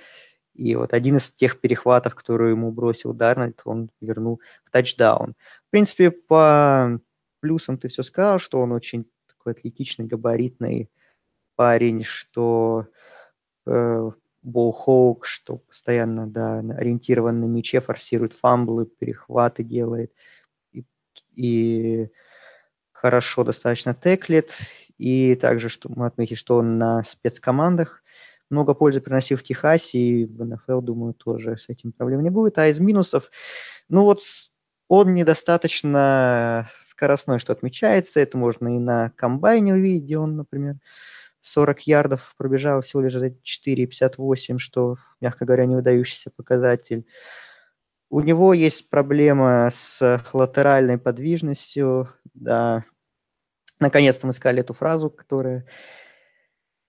И вот один из тех перехватов, которые ему бросил Дарнольд, он вернул в тачдаун. В принципе, по плюсам ты все сказал, что он очень такой атлетичный, габаритный парень, что э, болл-хоук, что постоянно, да, ориентирован на мяче, форсирует фамблы, перехваты делает, и, и хорошо достаточно теклит. И также, что мы отметили, что он на спецкомандах много пользы приносил в Техасе, и в эн эф эл, думаю, тоже с этим проблем не будет. А из минусов, ну вот он недостаточно скоростной, что отмечается, это можно и на комбайне увидеть, где он, например, сорок ярдов пробежал всего лишь за четыре пятьдесят восемь, что, мягко говоря, не выдающийся показатель. У него есть проблема с латеральной подвижностью. Да. Наконец-то мы сказали эту фразу, которая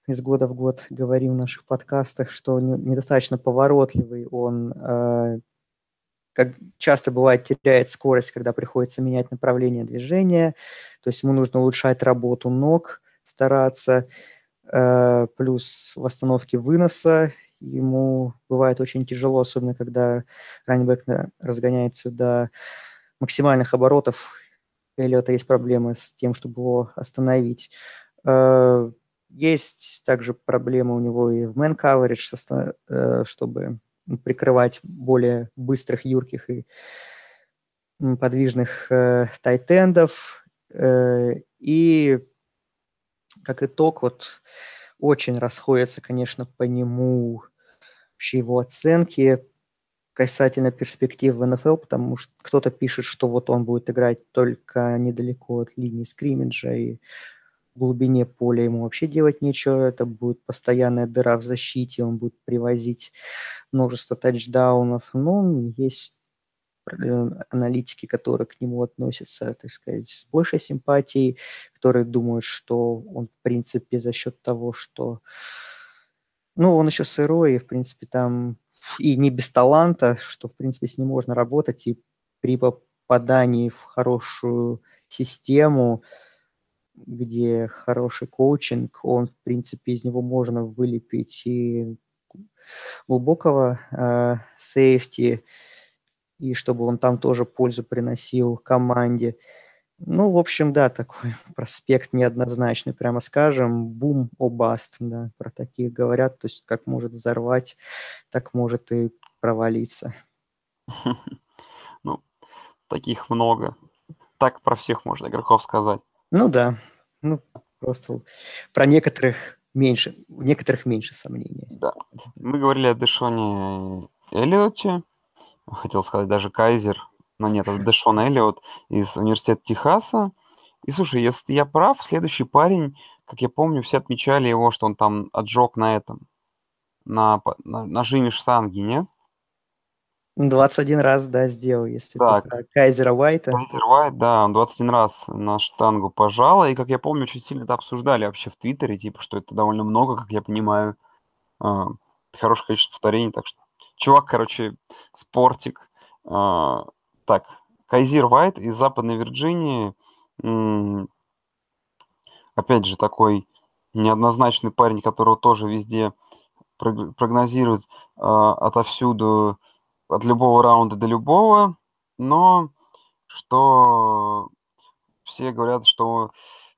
из года в год говорим в наших подкастах, что недостаточно поворотливый он, э, как часто бывает, теряет скорость, когда приходится менять направление движения. То есть ему нужно улучшать работу ног, стараться. Плюс в остановке выноса ему бывает очень тяжело, особенно когда раннинбэк разгоняется до максимальных оборотов. У Эллиота есть проблемы с тем, чтобы его остановить. Есть также проблемы у него и в man coverage, чтобы прикрывать более быстрых, юрких и подвижных тайтендов. И как итог, вот очень расходятся, конечно, по нему вообще его оценки касательно перспектив в эн эф эл, потому что кто-то пишет, что вот он будет играть только недалеко от линии скриммиджа, и в глубине поля ему вообще делать нечего, это будет постоянная дыра в защите, он будет привозить множество тачдаунов, но есть аналитики, которые к нему относятся, так сказать, с большей симпатией, которые думают, что он, в принципе, за счет того, что... Ну, он еще сырой, и, в принципе, там... И не без таланта, что, в принципе, с ним можно работать, и при попадании в хорошую систему, где хороший коучинг, он, в принципе, из него можно вылепить и глубокого э, сейфти, и чтобы он там тоже пользу приносил команде. Ну, в общем, да, такой проспект неоднозначный, прямо скажем, бум о баст, да, про таких говорят, то есть как может взорвать, так может и провалиться. Ну, таких много, так про всех можно игроков сказать. Ну да, ну просто про некоторых меньше, у некоторых меньше сомнений. Да. Мы говорили о Дешоне Эллиотте, хотел сказать даже Кайзер, но нет, это Дешон Эллиотт из университета Техаса. И слушай, если я прав, следующий парень, как я помню, все отмечали его, что он там отжег на этом, на, на, на жиме штанги, нет? двадцать один раз, да, сделал, если так. Ты про Кайзера Уайта. Кайзер Уайт, да, он двадцать один раз на штангу пожал, и, как я помню, очень сильно это обсуждали вообще в Твиттере, типа, что это довольно много, как я понимаю, э, хорошее количество повторений, так что чувак, короче, спортик. Э, так, Кайзер Уайт из Западной Вирджинии, э, опять же, такой неоднозначный парень, которого тоже везде прогнозируют э, отовсюду, от любого раунда до любого, но что все говорят, что...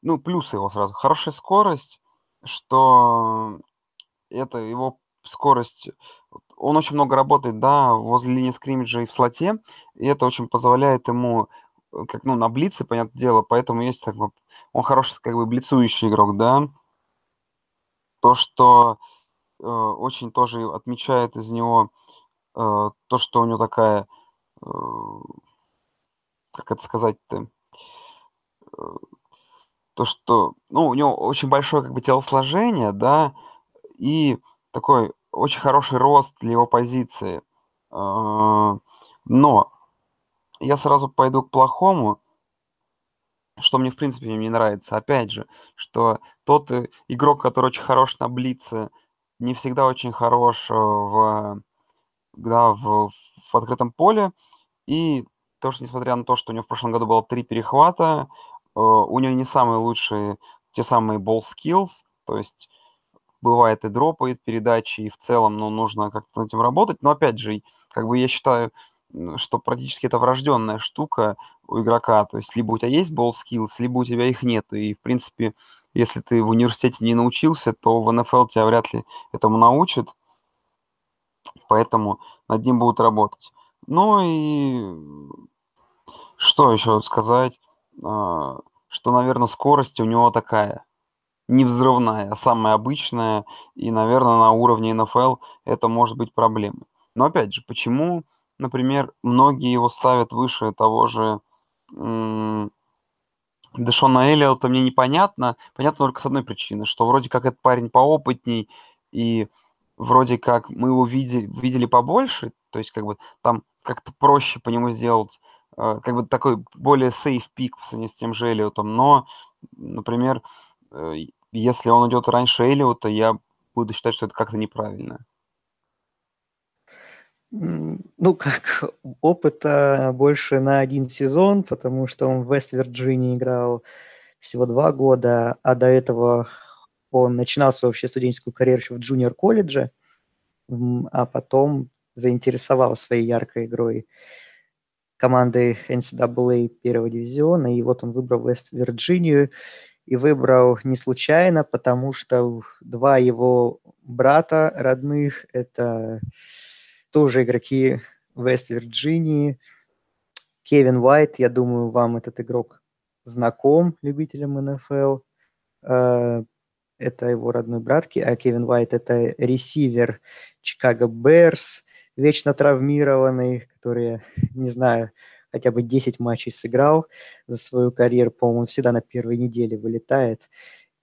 Ну, плюсы его сразу. Хорошая скорость, что это его скорость... Он очень много работает, да, возле линии скриммиджа и в слоте, и это очень позволяет ему, как, ну, на блице, понятное дело, поэтому есть как бы... Он хороший, как бы, блицующий игрок, да. То, что э, очень тоже отмечает из него... то, что у него такая, как это сказать-то, то, что, ну, у него очень большое как бы телосложение, да, и такой очень хороший рост для его позиции. Но я сразу пойду к плохому, что мне, в принципе, не нравится. Опять же, что тот игрок, который очень хорош на блице, не всегда очень хорош в... Да, в, в открытом поле, и то, что несмотря на то, что у него в прошлом году было три перехвата, э, у него не самые лучшие, те самые ball skills, то есть бывает и дропы, и передачи, и в целом, ну, нужно как-то над этим работать, но опять же, как бы я считаю, что практически это врожденная штука у игрока, то есть либо у тебя есть ball skills, либо у тебя их нет, и в принципе, если ты в университете не научился, то в эн эф эл тебя вряд ли этому научат, поэтому над ним будут работать. Ну и что еще сказать, что, наверное, скорость у него такая не взрывная, а самая обычная, и, наверное, на уровне эн эф эл это может быть проблемой. Но опять же, почему, например, многие его ставят выше того же м- Дешона Эллиотта, мне непонятно. Понятно только с одной причины, что вроде как этот парень поопытней, и вроде как мы его видели, видели побольше, то есть как бы там как-то проще по нему сделать, э, как бы такой более сейф-пик по сравнению с тем же Эллиотом, но, например, э, если он идет раньше Эллиота, я буду считать, что это как-то неправильно. Ну, как опыта больше на один сезон, потому что он в Вест-Вирджинии играл всего два года, а до этого... Он начинал свою вообще студенческую карьеру еще в джуниор-колледже, а потом заинтересовал своей яркой игрой команды эн си эй эй первого дивизиона, и вот он выбрал Вест-Вирджинию, и выбрал не случайно, потому что два его брата родных – это тоже игроки Вест-Вирджинии. Кевин Уайт, я думаю, вам этот игрок знаком, любителям эн эф эл. Это его родной брат, а Кевин Уайт – это ресивер Chicago Bears, вечно травмированный, который, не знаю, хотя бы десять матчей сыграл за свою карьеру. По-моему, он всегда на первой неделе вылетает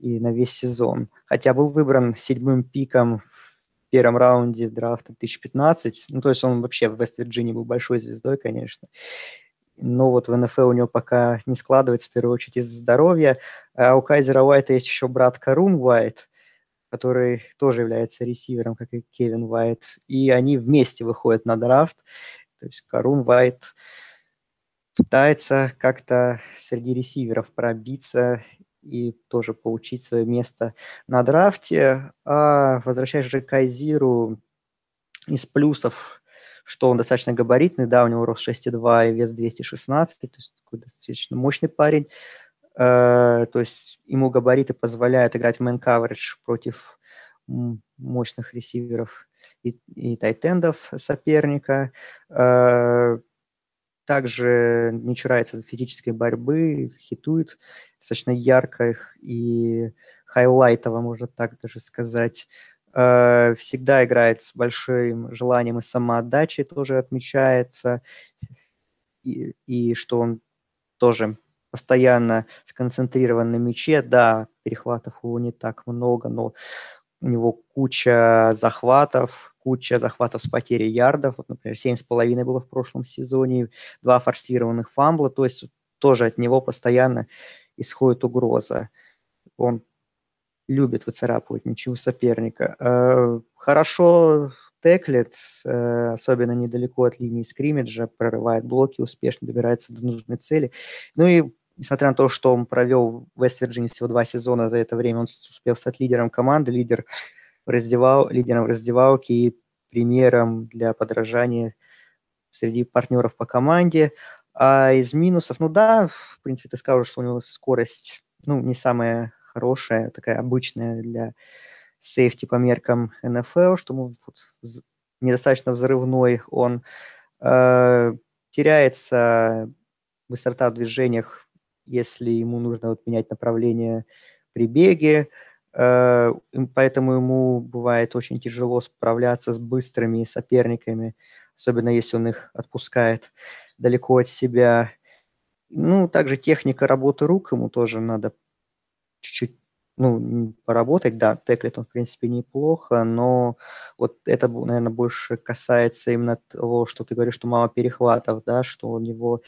и на весь сезон. Хотя был выбран седьмым пиком в первом раунде драфта две тысячи пятнадцатого. Ну, то есть он вообще в Вест-Вирджинии был большой звездой, конечно. Но вот в эн эф эл у него пока не складывается, в первую очередь, из-за здоровья. А у Кайзера Уайта есть еще брат Карун Уайт, который тоже является ресивером, как и Кевин Уайт. И они вместе выходят на драфт. То есть Карун Уайт пытается как-то среди ресиверов пробиться и тоже получить свое место на драфте. А возвращаясь же к Кайзеру, из плюсов, что он достаточно габаритный, да, у него рост шесть целых два десятых и вес двести шестнадцать, то есть такой достаточно мощный парень, э, то есть ему габариты позволяют играть в мэн-каверидж против мощных ресиверов и, и тайтендов соперника, э, также не чурается физической борьбы, хитует достаточно ярко и хайлайтово, можно так даже сказать. Всегда играет с большим желанием и самоотдачей, тоже отмечается, и, и что он тоже постоянно сконцентрирован на мяче. Да, перехватов его не так много, но у него куча захватов, куча захватов с потерей ярдов. Вот, например, семь с половиной было в прошлом сезоне, два форсированных фамбла, то есть тоже от него постоянно исходит угроза. Он любит выцарапывать мячи у соперника. Хорошо теклит, особенно недалеко от линии скриммиджа, прорывает блоки, успешно добирается до нужной цели. Ну и несмотря на то, что он провел в West Virginia всего два сезона, за это время он успел стать лидером команды, лидер раздевал, лидером раздевалки и примером для подражания среди партнеров по команде. А из минусов, ну да, в принципе, ты скажешь, что у него скорость, ну, не самая хорошая, такая обычная для сейфти по меркам эн эф эл, что ему недостаточно взрывной, он э, теряется быстрота в движениях, если ему нужно вот, менять направление при беге, э, поэтому ему бывает очень тяжело справляться с быстрыми соперниками, особенно если он их отпускает далеко от себя. Ну, также техника работы рук ему тоже надо чуть-чуть, ну, поработать, да, теклит он, в принципе, неплохо, но вот это, наверное, больше касается именно того, что ты говоришь, что мало перехватов, да, что у него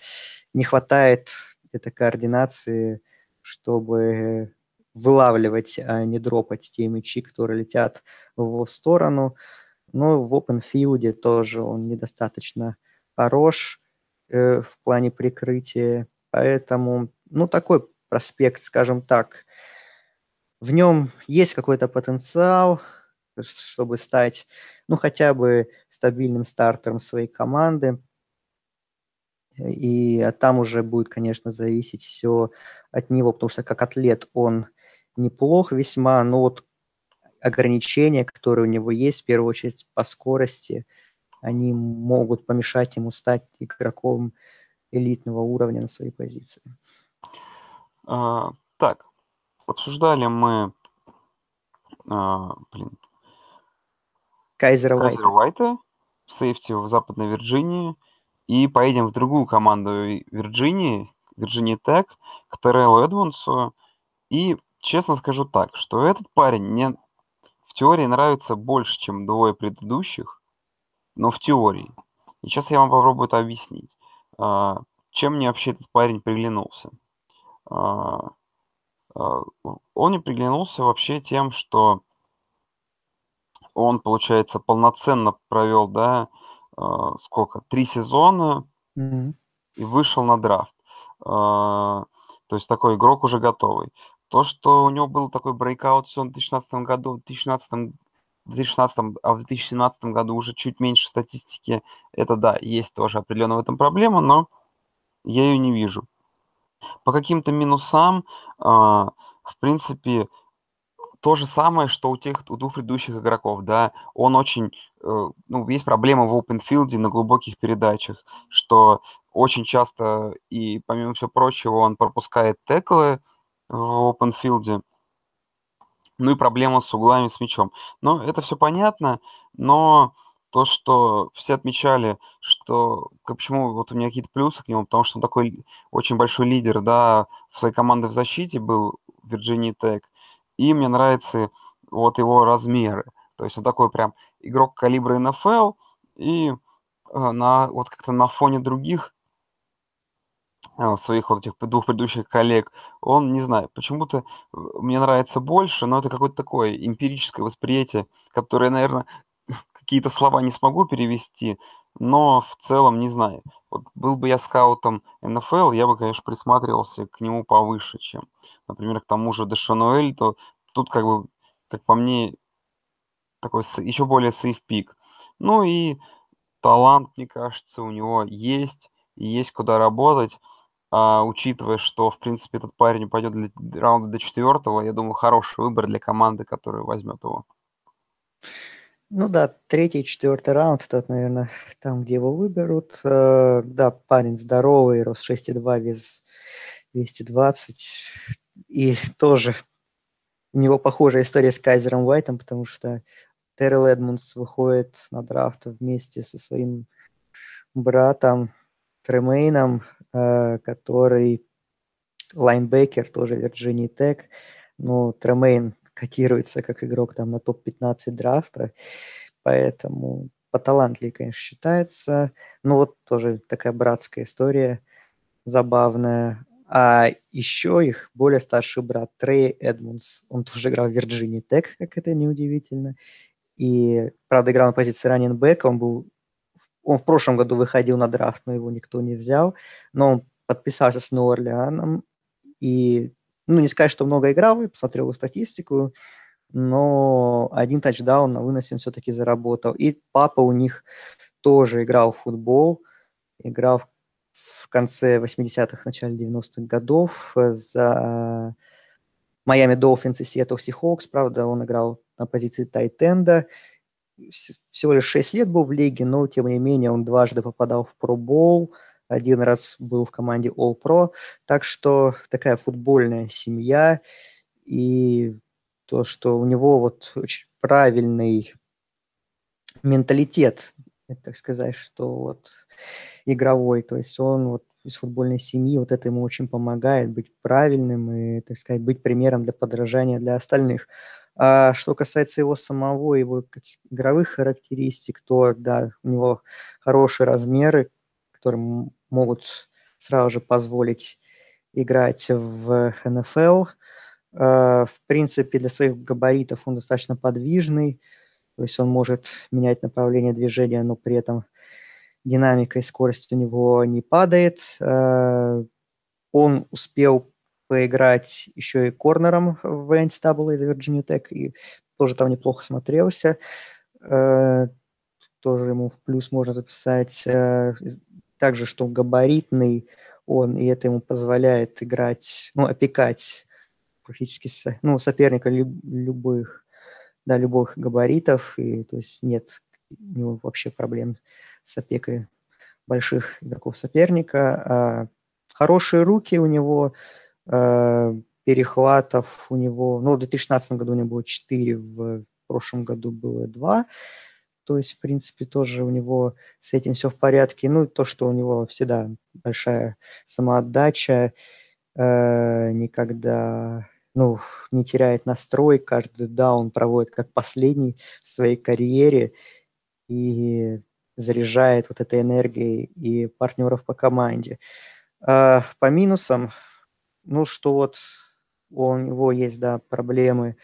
не хватает этой координации, чтобы вылавливать, а не дропать те мячи, которые летят в его сторону. Но в опенфилде тоже он недостаточно хорош э, в плане прикрытия, поэтому, ну, такой проспект, скажем так. В нем есть какой-то потенциал, чтобы стать, ну, хотя бы стабильным стартером своей команды. И а там уже будет, конечно, зависеть все от него, потому что как атлет он неплох весьма, но вот ограничения, которые у него есть, в первую очередь по скорости, они могут помешать ему стать игроком элитного уровня на своей позиции. А, так, обсуждали мы а, блин, Кайзера Уайта. Уайта в сейфти в Западной Вирджинии. И поедем в другую команду Вирджинии, Virginia Tech, к Терреллу Эдмунсу. И честно скажу так, что этот парень мне в теории нравится больше, чем двое предыдущих, но в теории. И сейчас я вам попробую это объяснить. А, чем мне вообще этот парень приглянулся? Uh, uh, он не приглянулся вообще тем, что он, получается, полноценно провел, да, uh, сколько, три сезона mm-hmm. и вышел на драфт. Uh, то есть такой игрок уже готовый. То, что у него был такой брейкаут сезон в две тысячи шестнадцатом году, в две тысячи шестнадцатом, а в две тысячи семнадцатом году уже чуть меньше статистики, это да, есть тоже определенно в этом проблема, но я ее не вижу. По каким-то минусам, э, в принципе, то же самое, что у тех, у двух предыдущих игроков, да, он очень, э, ну, есть проблема в опенфилде на глубоких передачах, что очень часто, и помимо всего прочего, он пропускает теклы в опенфилде, ну и проблема с углами, с мячом. Ну, это все понятно, но то, что все отмечали, что почему вот у меня какие-то плюсы к нему, потому что он такой очень большой лидер, да, в своей команде в защите был в Virginia Tech, и мне нравятся вот его размеры. То есть он такой прям игрок калибра эн эф эл, и на, вот как-то на фоне других своих вот этих двух предыдущих коллег, он, не знаю, почему-то мне нравится больше, но это какое-то такое эмпирическое восприятие, которое, наверное, какие-то слова не смогу перевести, но в целом не знаю. Вот был бы я скаутом эн эф эл, я бы, конечно, присматривался к нему повыше, чем, например, к тому же Дешону Эллиоту. Тут, как бы, как по мне, такой еще более сейф-пик. Ну и талант, мне кажется, у него есть, и есть куда работать. А, учитывая, что, в принципе, этот парень пойдет для раунда до четвертого, я думаю, хороший выбор для команды, которая возьмет его. Ну да, третий, четвертый раунд, тот, наверное, там, где его выберут. Да, парень здоровый, рост шесть два, вес двести двадцать. И тоже у него похожая история с Кайзером Уайтом, потому что Террел Эдмундс выходит на драфт вместе со своим братом Тремейном, который лайнбекер, тоже Virginia Tech. Но Тремейн котируется как игрок там на топ пятнадцать драфта, поэтому поталантливее, конечно, считается. Ну вот тоже такая братская история забавная. А еще их более старший брат Трей Эдмундс, он тоже играл в Virginia Tech, как это неудивительно. И, правда, играл на позиции раннинбека, он был... Он в прошлом году выходил на драфт, но его никто не взял. Но он подписался с New Orleans и, ну, не сказать, что много играл, я посмотрел его статистику, но один тачдаун на выносе он все-таки заработал. И папа у них тоже играл в футбол, играл в конце восьмидесятых, начале девяностых годов за Miami Dolphins и Seattle Seahawks. Правда, он играл на позиции тайтенда. Всего лишь шесть лет был в лиге, но, тем не менее, он дважды попадал в Pro Bowl, один раз был в команде All-Pro. Так что такая футбольная семья. И то, что у него вот очень правильный менталитет, так сказать, что вот игровой. То есть он вот из футбольной семьи, вот это ему очень помогает быть правильным и, так сказать, быть примером для подражания для остальных. А что касается его самого, его игровых характеристик, то, да, у него хорошие размеры, которые могут сразу же позволить играть в эн эф эл. В принципе, для своих габаритов он достаточно подвижный, то есть он может менять направление движения, но при этом динамика и скорость у него не падает. Он успел поиграть еще и корнером в Энстабл из Virginia Tech, и тоже там неплохо смотрелся. Тоже ему в плюс можно записать. Также, что габаритный он, и это ему позволяет играть, ну, опекать практически со, ну, соперника люб, любых, да, любых габаритов, и то есть нет у него вообще проблем с опекой больших игроков соперника. Хорошие руки у него, перехватов у него, ну, в две тысячи шестнадцатом году у него было четыре, в прошлом году было два, то есть, в принципе, тоже у него с этим все в порядке. Ну, то, что у него всегда большая самоотдача, э, никогда, ну, не теряет настрой, каждый даун проводит как последний в своей карьере и заряжает вот этой энергией и партнеров по команде. Э, по минусам, ну, что вот у него есть, да, проблемы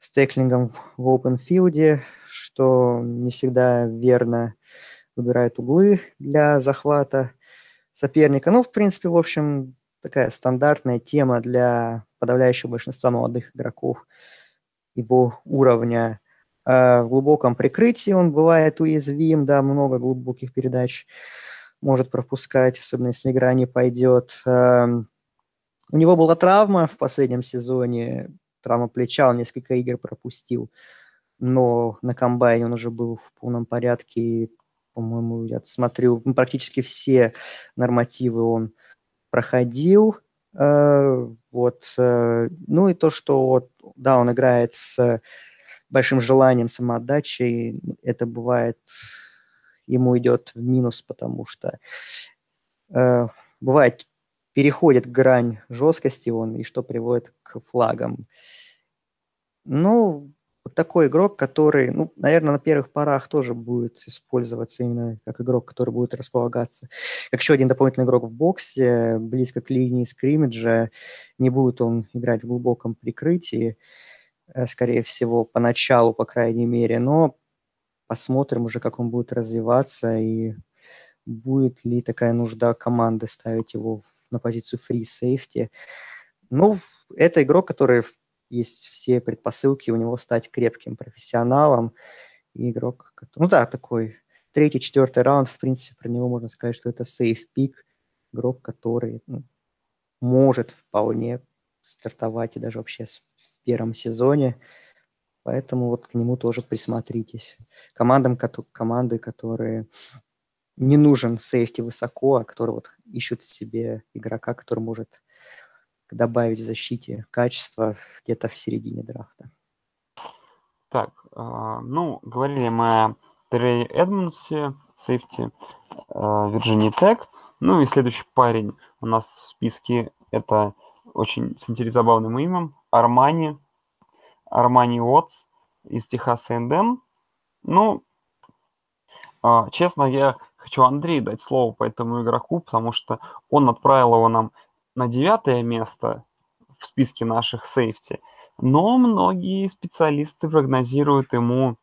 с теклингом в опенфилде, что не всегда верно выбирает углы для захвата соперника. Ну, в принципе, в общем, такая стандартная тема для подавляющего большинства молодых игроков его уровня. В глубоком прикрытии он бывает уязвим, да, много глубоких передач может пропускать, особенно если игра не пойдет. У него была травма в последнем сезоне, травма плеча, он несколько игр пропустил, но на комбайне он уже был в полном порядке, и, по-моему, я смотрю, практически все нормативы он проходил. Вот. Ну и то, что, да, он играет с большим желанием, самоотдачей, это бывает, ему идет в минус, потому что бывает... переходит грань жесткости он, и что приводит к флагам. Ну, вот такой игрок, который, ну, наверное, на первых порах тоже будет использоваться именно как игрок, который будет располагаться, как еще один дополнительный игрок в боксе, близко к линии скриммиджа. Не будет он играть в глубоком прикрытии, скорее всего, поначалу, по крайней мере, но посмотрим уже, как он будет развиваться, и будет ли такая нужда команды ставить его в на позицию free safety. Ну, это игрок, который есть все предпосылки у него стать крепким профессионалом. И игрок, который, ну да, такой третий, четвертый раунд, в принципе, про него можно сказать, что это safe pick, игрок, который, ну, может вполне стартовать и даже вообще в первом сезоне. Поэтому вот к нему тоже присмотритесь. Командам, ко- команды, которые не нужен сейфти высоко, а которые вот ищут себе игрока, который может добавить в защите качество где-то в середине драфта. Так, ну, говорили мы о Терреле Эдмундсе, сейфти Virginia Tech. Ну и следующий парень у нас в списке – это очень с интересным именем Армани, Армани Уотс из Техаса Энд Эм. Ну, честно, я хочу Андрею дать слово по этому игроку, потому что он отправил его нам на девятое место в списке наших сейфти. Но многие специалисты прогнозируют ему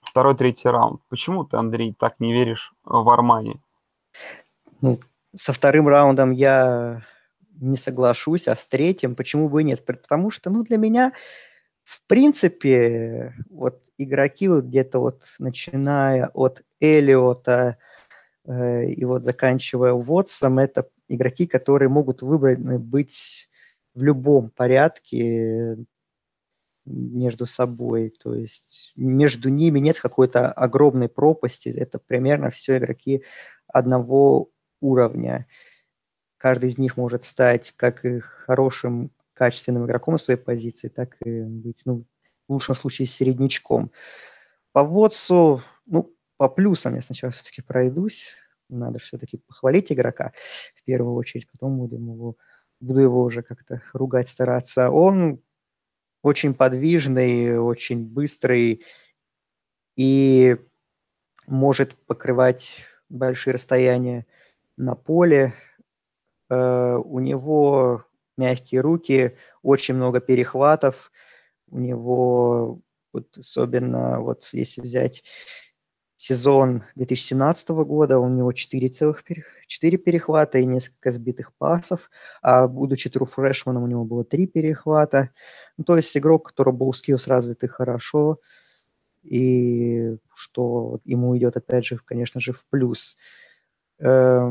второй-третий раунд. Почему ты, Андрей, так не веришь в Армани? Ну, со вторым раундом я не соглашусь, а с третьим почему бы и нет? Потому что, ну, для меня, в принципе, вот игроки вот где-то вот начиная от Эллиота э, и вот заканчивая Уотсом, это игроки, которые могут выбраны быть в любом порядке между собой, то есть между ними нет какой-то огромной пропасти, это примерно все игроки одного уровня. Каждый из них может стать как и хорошим, качественным игроком на своей позиции, так и быть, ну, в лучшем случае, середнячком. По Вотсу, ну, по плюсам я сначала все-таки пройдусь, надо все-таки похвалить игрока в первую очередь, потом будем его, буду его уже как-то ругать, стараться. Он очень подвижный, очень быстрый и может покрывать большие расстояния на поле. Э, у него мягкие руки, очень много перехватов. У него, вот особенно вот если взять сезон две тысячи семнадцатого года, у него четыре, целых, четыре перехвата и несколько сбитых пасов, а будучи тру-фрешманом у него было три перехвата. Ну, то есть игрок, у которого скиллс развиты хорошо, и что ему идет, опять же, конечно же, в плюс. Э,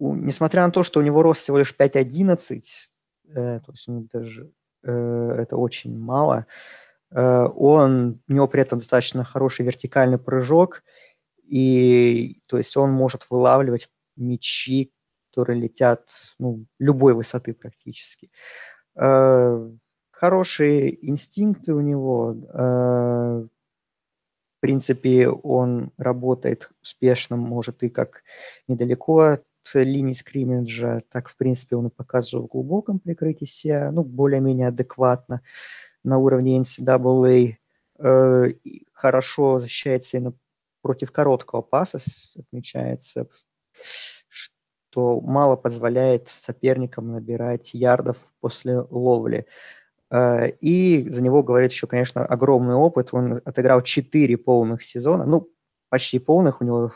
у, несмотря на то, что у него рост всего лишь пять одиннадцать, э, то есть у него даже э, это очень мало, он, у него при этом достаточно хороший вертикальный прыжок, и то есть он может вылавливать мячи, которые летят, ну, любой высоты практически. Хорошие инстинкты у него. В принципе, он работает успешно, может и как недалеко от линии скриммиджа, так, в принципе, он и показывал в глубоком прикрытии себя, ну, более-менее адекватно. На уровне Эн Си Эй э, хорошо защищается и на, против короткого паса, отмечается, что мало позволяет соперникам набирать ярдов после ловли. Э, и за него говорит еще, конечно, огромный опыт. Он отыграл четыре полных сезона, ну, почти полных. У него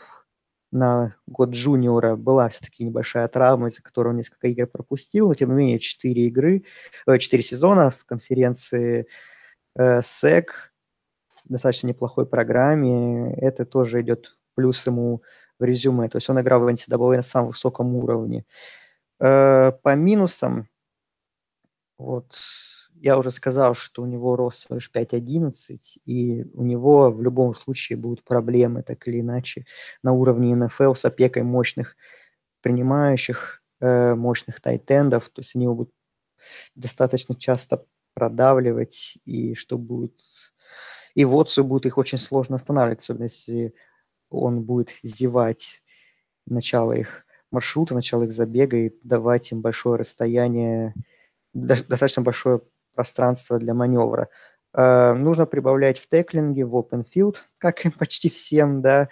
на год джуниора была все-таки небольшая травма, из-за которой он несколько игр пропустил, но тем не менее четыре игры, четыре сезона в конференции СЭК в достаточно неплохой программе. Это тоже идет плюс ему в резюме. То есть он играл в Эн Си Эй на самом высоком уровне. По минусам, вот я уже сказал, что у него рост всего лишь пять одиннадцать, и у него в любом случае будут проблемы, так или иначе, на уровне Эн Эф Эл с опекой мощных принимающих, э, мощных тайтендов. То есть они его будут достаточно часто продавливать, и что будет... И Вотсу будет их очень сложно останавливать, особенно если он будет зевать начало их маршрута, начало их забега и давать им большое расстояние, достаточно большое пространство для маневра. Э, нужно прибавлять в теклинге, в open field, как и почти всем, да.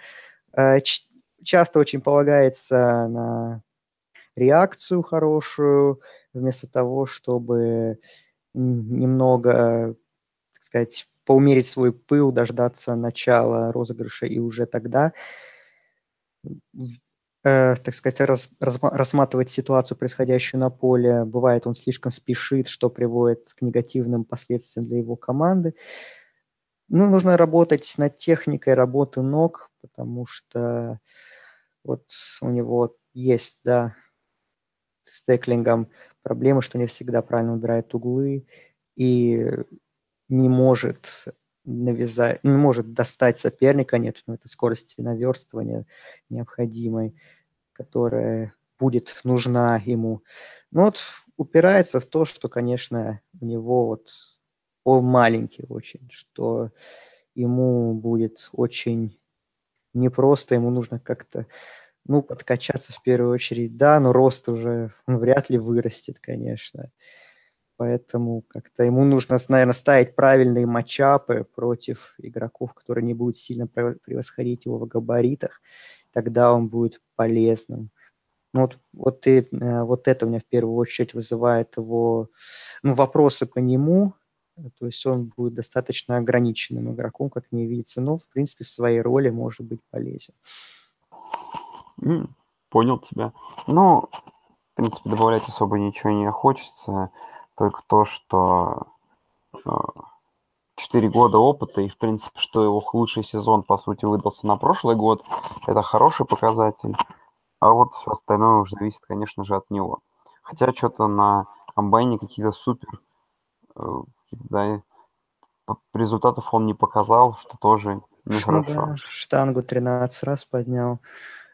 Э, ч- часто очень полагается на реакцию хорошую, вместо того, чтобы немного, так сказать, поумерить свой пыл, дождаться начала розыгрыша и уже тогда, Э, так сказать, раз, раз, рассматривать ситуацию, происходящую на поле. Бывает, он слишком спешит, что приводит к негативным последствиям для его команды. Ну, нужно работать над техникой работы ног, потому что вот у него есть, да, с теклингом проблемы, что не всегда правильно убирает углы и не может навязать, не может достать соперника, нет у него этой скорости наверстывания необходимой, которая будет нужна ему. Ну вот упирается в то, что, конечно, у него вот он маленький очень, что ему будет очень непросто, ему нужно как-то, ну, подкачаться в первую очередь, да, но рост уже он вряд ли вырастет, конечно. Поэтому как-то ему нужно, наверное, ставить правильные матчапы против игроков, которые не будут сильно превосходить его в габаритах. Тогда он будет полезным. Ну, вот, вот, и, вот это у меня в первую очередь вызывает его, ну, вопросы по нему. То есть он будет достаточно ограниченным игроком, как мне видится. Но, в принципе, в своей роли может быть полезен. Понял тебя. Ну, в принципе, добавлять особо ничего не хочется. Только то, что четыре года опыта, и, в принципе, что его лучший сезон, по сути, выдался на прошлый год, это хороший показатель. А вот все остальное уже зависит, конечно же, от него. Хотя что-то на комбайне какие-то супер какие-то, да, результатов он не показал, что тоже нехорошо. Да, штангу тринадцать раз поднял.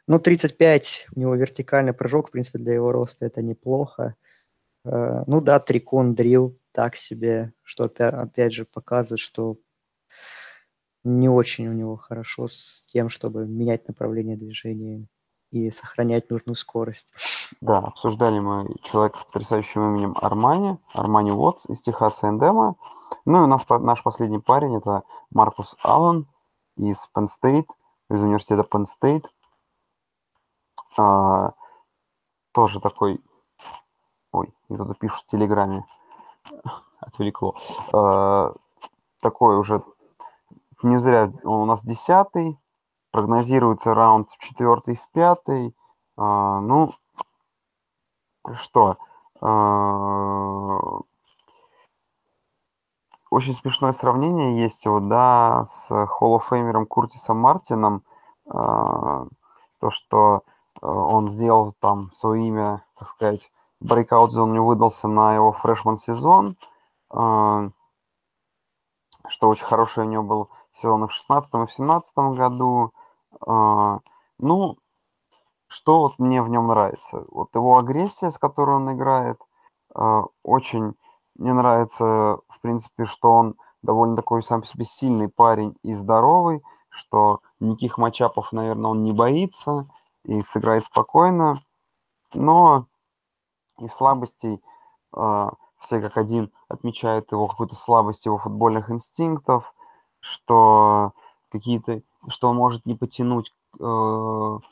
Ну, тридцать пять у него вертикальный прыжок, в принципе, для его роста это неплохо. Ну да, трикон, дрил, так себе, что опять, опять же показывает, что не очень у него хорошо с тем, чтобы менять направление движения и сохранять нужную скорость. Да, обсуждали мы человека с потрясающим именем Армани, Армани Уотс из Техаса Эндема. Ну и у нас наш последний парень – это Маркус Аллен из Penn State, из университета Penn State. А, тоже такой... Ой, мне кто-то пишет в Телеграме. Отвлекло. Э, такой уже... Не зря он у нас десятый. Прогнозируется раунд в четвертый, в пятый. Э, ну, что? Э, очень смешное сравнение есть его, да, с Hall of Famer'ом Куртисом Мартином. Э, то, что он сделал там свое имя, так сказать, брейкаут он не выдался на его фрешман сезон, что очень хороший у него был сезон и в шестнадцатом и в семнадцатом году. Ну, что вот мне в нем нравится? Вот его агрессия, с которой он играет, очень мне нравится, в принципе, что он довольно такой сам по себе сильный парень и здоровый, что никаких матчапов, наверное, он не боится и сыграет спокойно, но... и слабостей, э, все как один отмечают его какую-то слабость его футбольных инстинктов, что какие-то, что он может не потянуть э, вот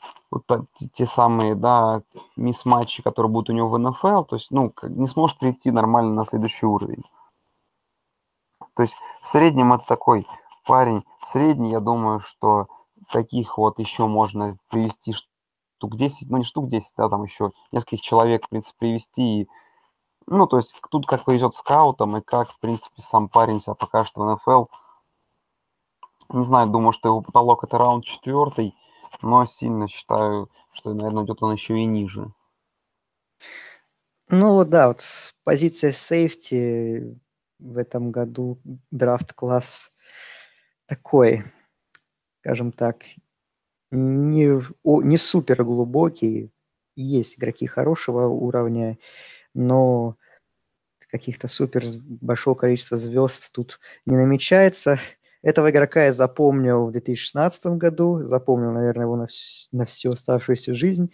та, те самые, да, мисс-матчи, которые будут у него в эн эф эл, то есть, ну, не сможет прийти нормально на следующий уровень. То есть, в среднем это такой парень средний, я думаю, что таких вот еще можно привести, что штук десять, ну не штук десять, да, там еще нескольких человек, в принципе, привести. Ну, то есть тут как повезет скаутам и как, в принципе, сам парень себя пока что в эн эф эл. Не знаю, думаю, что его потолок это раунд четвертый, но сильно считаю, что, наверное, идет он еще и ниже. Ну, да, вот позиция сейфти в этом году, драфт-класс такой, скажем так, Не, не супер глубокий, есть игроки хорошего уровня, но каких-то супер большого количества звезд тут не намечается. Этого игрока я запомнил в две тысячи шестнадцатом году, запомнил, наверное, его на всю, на всю оставшуюся жизнь,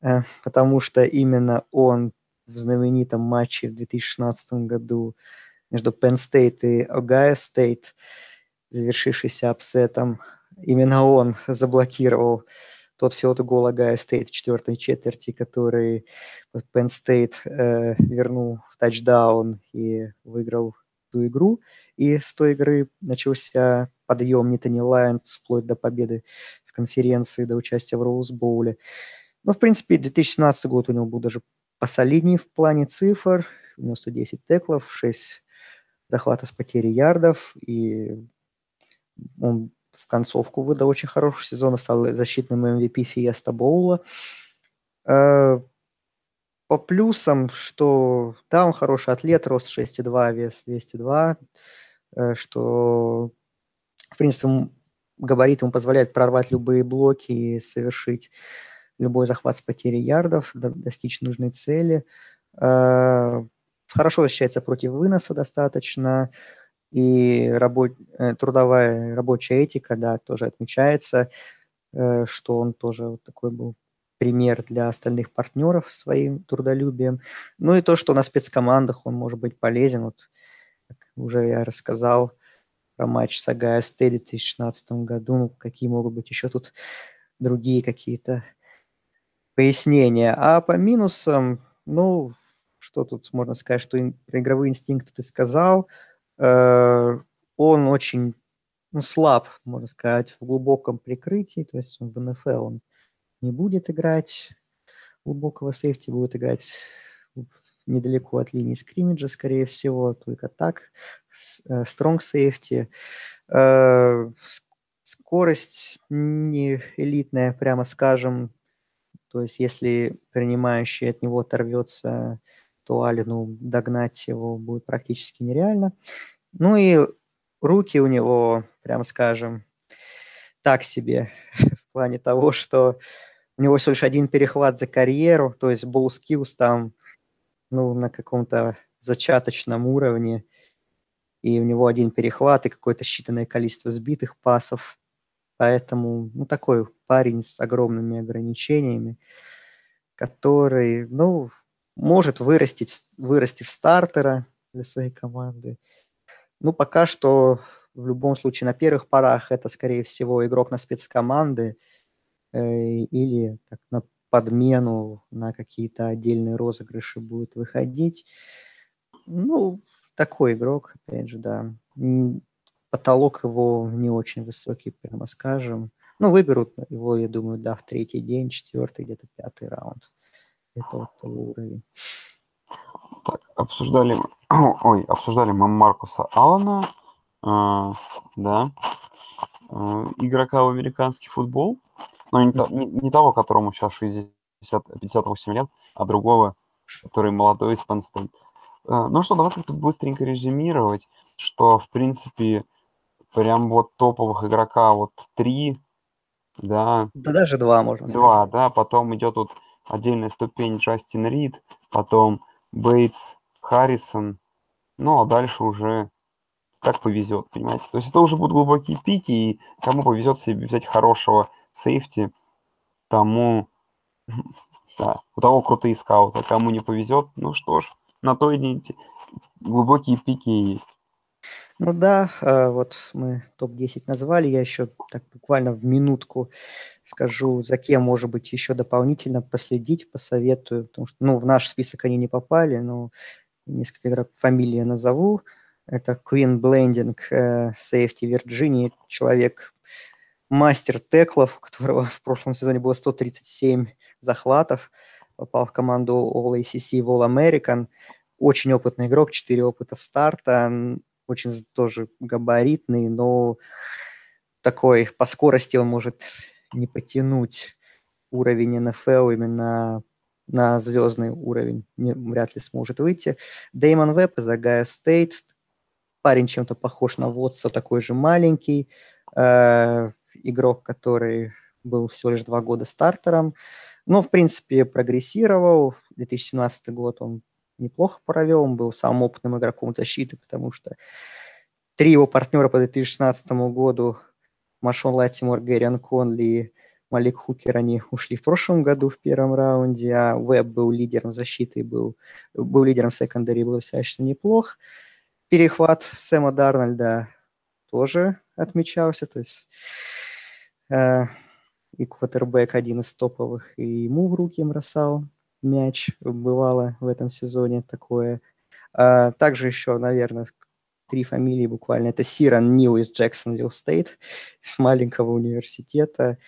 потому что именно он в знаменитом матче в две тысячи шестнадцатом году между Penn State и Ohio State, завершившийся апсетом, именно он заблокировал тот филд-гол Ohio State в четвертой четверти, который Penn State э, вернул в тачдаун и выиграл ту игру. И с той игры начался подъем Нитани Лайонс вплоть до победы в конференции, до участия в Роуз-боуле. Ну, в принципе, две тысячи семнадцатый год у него был даже посолиднее в плане цифр. У него сто десять теклов, шесть захватов с потерей ярдов, и он... в концовку выдал очень хороший сезон, стал защитным эм ви пи Фиеста Боула. По плюсам, что да, он хороший атлет, рост шесть два, вес двести два, что в принципе, габарит ему позволяет прорвать любые блоки и совершить любой захват с потерей ярдов, достичь нужной цели. Хорошо защищается против выноса достаточно. И работ... трудовая рабочая этика, да, тоже отмечается, что он тоже вот такой был пример для остальных партнеров своим трудолюбием. Ну и то, что на спецкомандах он может быть полезен. Вот, как уже я рассказал про матч с Огайо Стейт в две тысячи шестнадцатом году. Ну, какие могут быть еще тут другие какие-то пояснения. А по минусам, ну, что тут можно сказать, что ин... про игровые инстинкты ты сказал. Uh, он очень ну, слаб, можно сказать, в глубоком прикрытии, то есть в эн эф эл он не будет играть глубокого сейфти, будет играть недалеко от линии скриммиджа, скорее всего, только так, стронг сейфти. Uh, скорость не элитная, прямо скажем, то есть если принимающий от него оторвется, то Алину догнать его будет практически нереально. Ну и руки у него, прямо скажем, так себе, в плане того, что у него всего лишь один перехват за карьеру, то есть ball skills там ну, на каком-то зачаточном уровне, и у него один перехват, и какое-то считанное количество сбитых пасов. Поэтому ну, такой парень с огромными ограничениями, который, ну... может вырасти, вырасти в стартера для своей команды. Ну, пока что, в любом случае, на первых порах это, скорее всего, игрок на спецкоманды э, или так, на подмену, на какие-то отдельные розыгрыши будет выходить. Ну, такой игрок, опять же, да. Потолок его не очень высокий, прямо скажем. Ну, выберут его, я думаю, да, в третий день, четвертый, где-то пятый раунд. Это вот уровень. Так, обсуждали, ой, обсуждали мы Маркуса Аллена, э, да, э, игрока в американский футбол, но не, не, не того, которому сейчас шестьдесят, пятьдесят восемь лет, а другого, который молодой из Penn State. Э, ну что, давай как-то быстренько резюмировать, что, в принципе, прям вот топовых игрока вот три, да. Да даже два, можно сказать. Два, да, потом идет вот отдельная ступень Джастин Рид, потом Бейтс, Харрисон. Ну, а дальше уже как повезет, понимаете? То есть это уже будут глубокие пики, и кому повезет себе взять хорошего сейфти, тому... Да, у того крутые скауты, а кому не повезет, ну что ж, на то и глубокие пики есть. Ну да, вот мы топ десять назвали, я еще так буквально в минутку скажу, за кем, может быть, еще дополнительно последить, посоветую, потому что, ну, в наш список они не попали, но несколько игроков фамилии я назову. Это Queen Blanding, сейфти Вирджинии, человек, мастер теклов, у которого в прошлом сезоне было сто тридцать семь захватов, попал в команду All-эй си си в All-American, очень опытный игрок, четыре опыта старта, очень тоже габаритный, но такой по скорости он может не потянуть уровень эн эф эл именно на звездный уровень, не, вряд ли сможет выйти. Дэймон Веб из Огайо Стейт, парень чем-то похож на Вотса, такой же маленький, э, игрок, который был всего лишь два года стартером, но, в принципе, прогрессировал. две тысячи семнадцатый год он неплохо провел, он был самым опытным игроком защиты, потому что три его партнера по две тысячи шестнадцатому году, Машон Латимор, Гэриан Конли и Малик Хукер, они ушли в прошлом году в первом раунде, а Веб был лидером защиты, был, был лидером секондари, был достаточно неплох. Перехват Сэма Дарнольда тоже отмечался, то есть э, и квотербек один из топовых, и ему в руки бросал мяч, бывало в этом сезоне такое. А, также еще, наверное, три фамилии буквально. Это Сиран Нил из Джексонвилл Стейт, из маленького университета.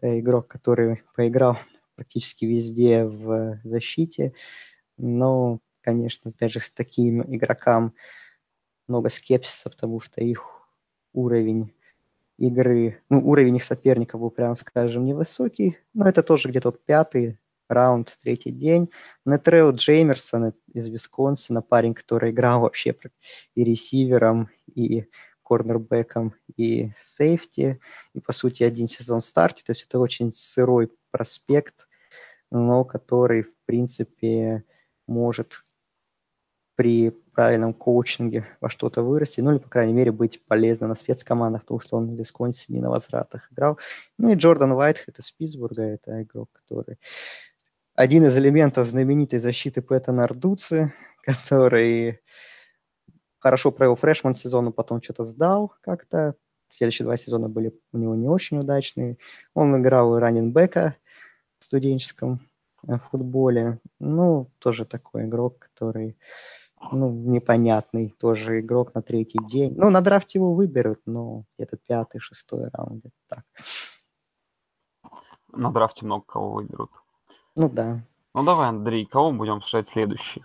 Игрок, который поиграл практически везде в защите. Но, конечно, опять же, с таким игрокам много скепсиса, потому что их уровень игры, ну, уровень их соперников был, прям скажем, невысокий. Но это тоже где-то вот пятый раунд, третий день. Нетрео Джеймерсон из Висконсина, парень, который играл вообще и ресивером, и корнербэком и сейфти, и, по сути, один сезон в старте. То есть это очень сырой проспект, но который, в принципе, может при правильном коучинге во что-то вырасти, ну или, по крайней мере, быть полезным на спецкомандах, потому что он в Висконсине не на возвратах играл. Ну и Джордан Уайтхед из Питтсбурга, это игрок, который... Один из элементов знаменитой защиты Пэта Нардуци, который хорошо провел фрешман сезон, но потом что-то сдал как-то. Следующие два сезона были у него не очень удачные. Он играл и раннинбека в студенческом футболе. Ну, тоже такой игрок, который, ну, непонятный тоже игрок на третий день. Ну, на драфте его выберут, но где-то пятый, шестой раунд. Так. На драфте много кого выберут. Ну да. Ну давай, Андрей, кого мы будем обсуждать следующих?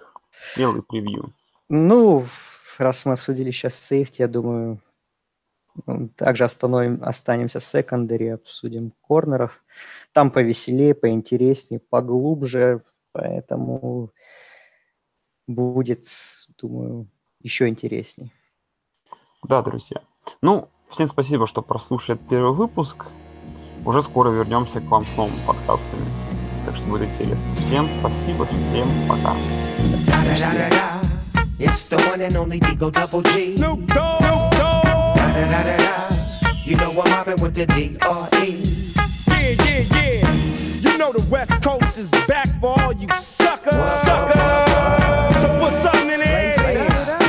Делай превью. Ну, раз мы обсудили сейчас сейфти, я думаю, также остановим, останемся в секондаре, обсудим корнеров. Там повеселее, поинтереснее, поглубже, поэтому будет, думаю, еще интереснее. Да, друзья. Ну, всем спасибо, что прослушали первый выпуск. Уже скоро вернемся к вам с новыми подкастами. Так что будет интересно. Всем спасибо, всем пока. It's the one and only Digo Double G. Snoop Dogg. You know I'm mobbing with the D R E. Yeah, yeah, yeah. You know the West Coast is back for all you suckers. Suckers. So put something in there.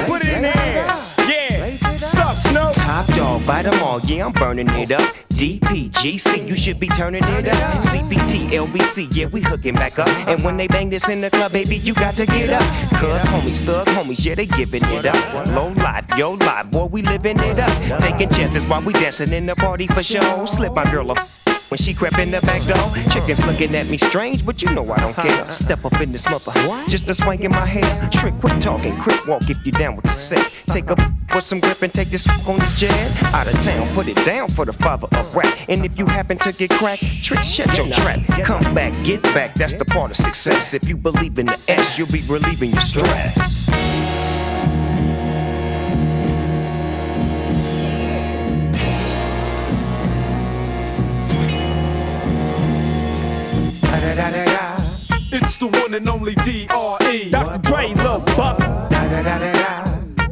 Put it in there. Yeah. Suck, Snoop. Top dog, bite them all. Yeah, I'm burning it up. D P G C, you should be turning it up. C P T, L B C, yeah, we hooking back up. And when they bang this in the club, baby, you got to get up. Cuz homies, thug homies, yeah, they giving it up. Low life, yo life, boy, we living it up. Taking chances while we dancing in the party for show. Slip my girl a f- when she crept in the back door. Chickens looking at me strange, but you know I don't care. Step up in this mother, just a swank in my hair. Trick, quit talking, quick walk if you down with the set. Take a put some grip and take this f- on this jet. Out of town, put it down for the father of rap. And if you happen to get cracked, trick, shut your trap. Come back, get back, that's the part of success. If you believe in the S, you'll be relieving your stress. It's the one and only D R E. Doctor Dre, Lil Buff.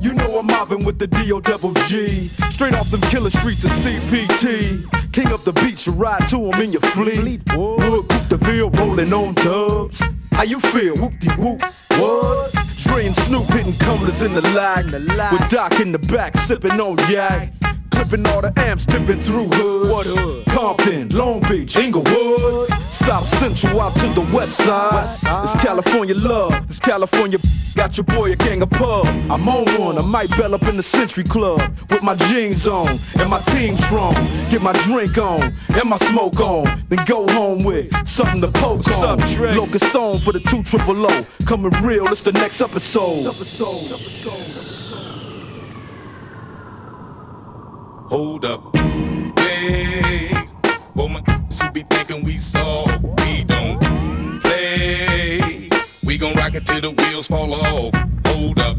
You know I'm mobbing with the D O double G. Straight off them killer streets of C P T. King up the beach, you ride to him in your fleet. Wood, coop the field, rolling on dubs. How you feel? Whoop-de-whoop, what? Dre and Snoop hitting cumblers in the lag. With Doc in the back, sipping on yak. Clipping all the amps, dipping through hoods. What hood? Compton, Long Beach, Inglewood. South Central out to the west side. It's California love, this California. Got your boy a gang of pub. I'm on one, I might bell up in the Century Club. With my jeans on, and my team strong. Get my drink on, and my smoke on. Then go home with something to poke. What's on up, Trey? Locust on for the two triple O. Coming real, it's the next episode. Episode, episode. Hold up, wait. Boy, my who be thinking we soft. We don't play. We gon' rock it till the wheels fall off. Hold up,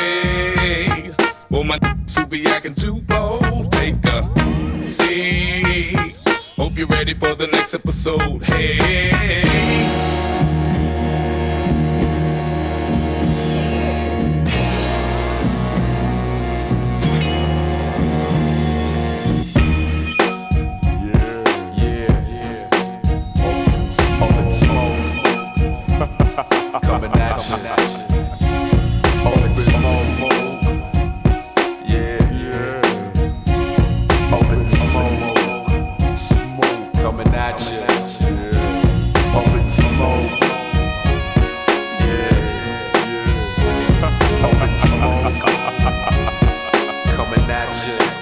wait. Boy, my who be acting too bold. Take a seat. Hope you're ready for the next episode. Hey. Coming at you, open smoke, yeah, yeah, open smoke, smoke, coming at you, open smoke, yeah, yeah, open smoke, coming at you.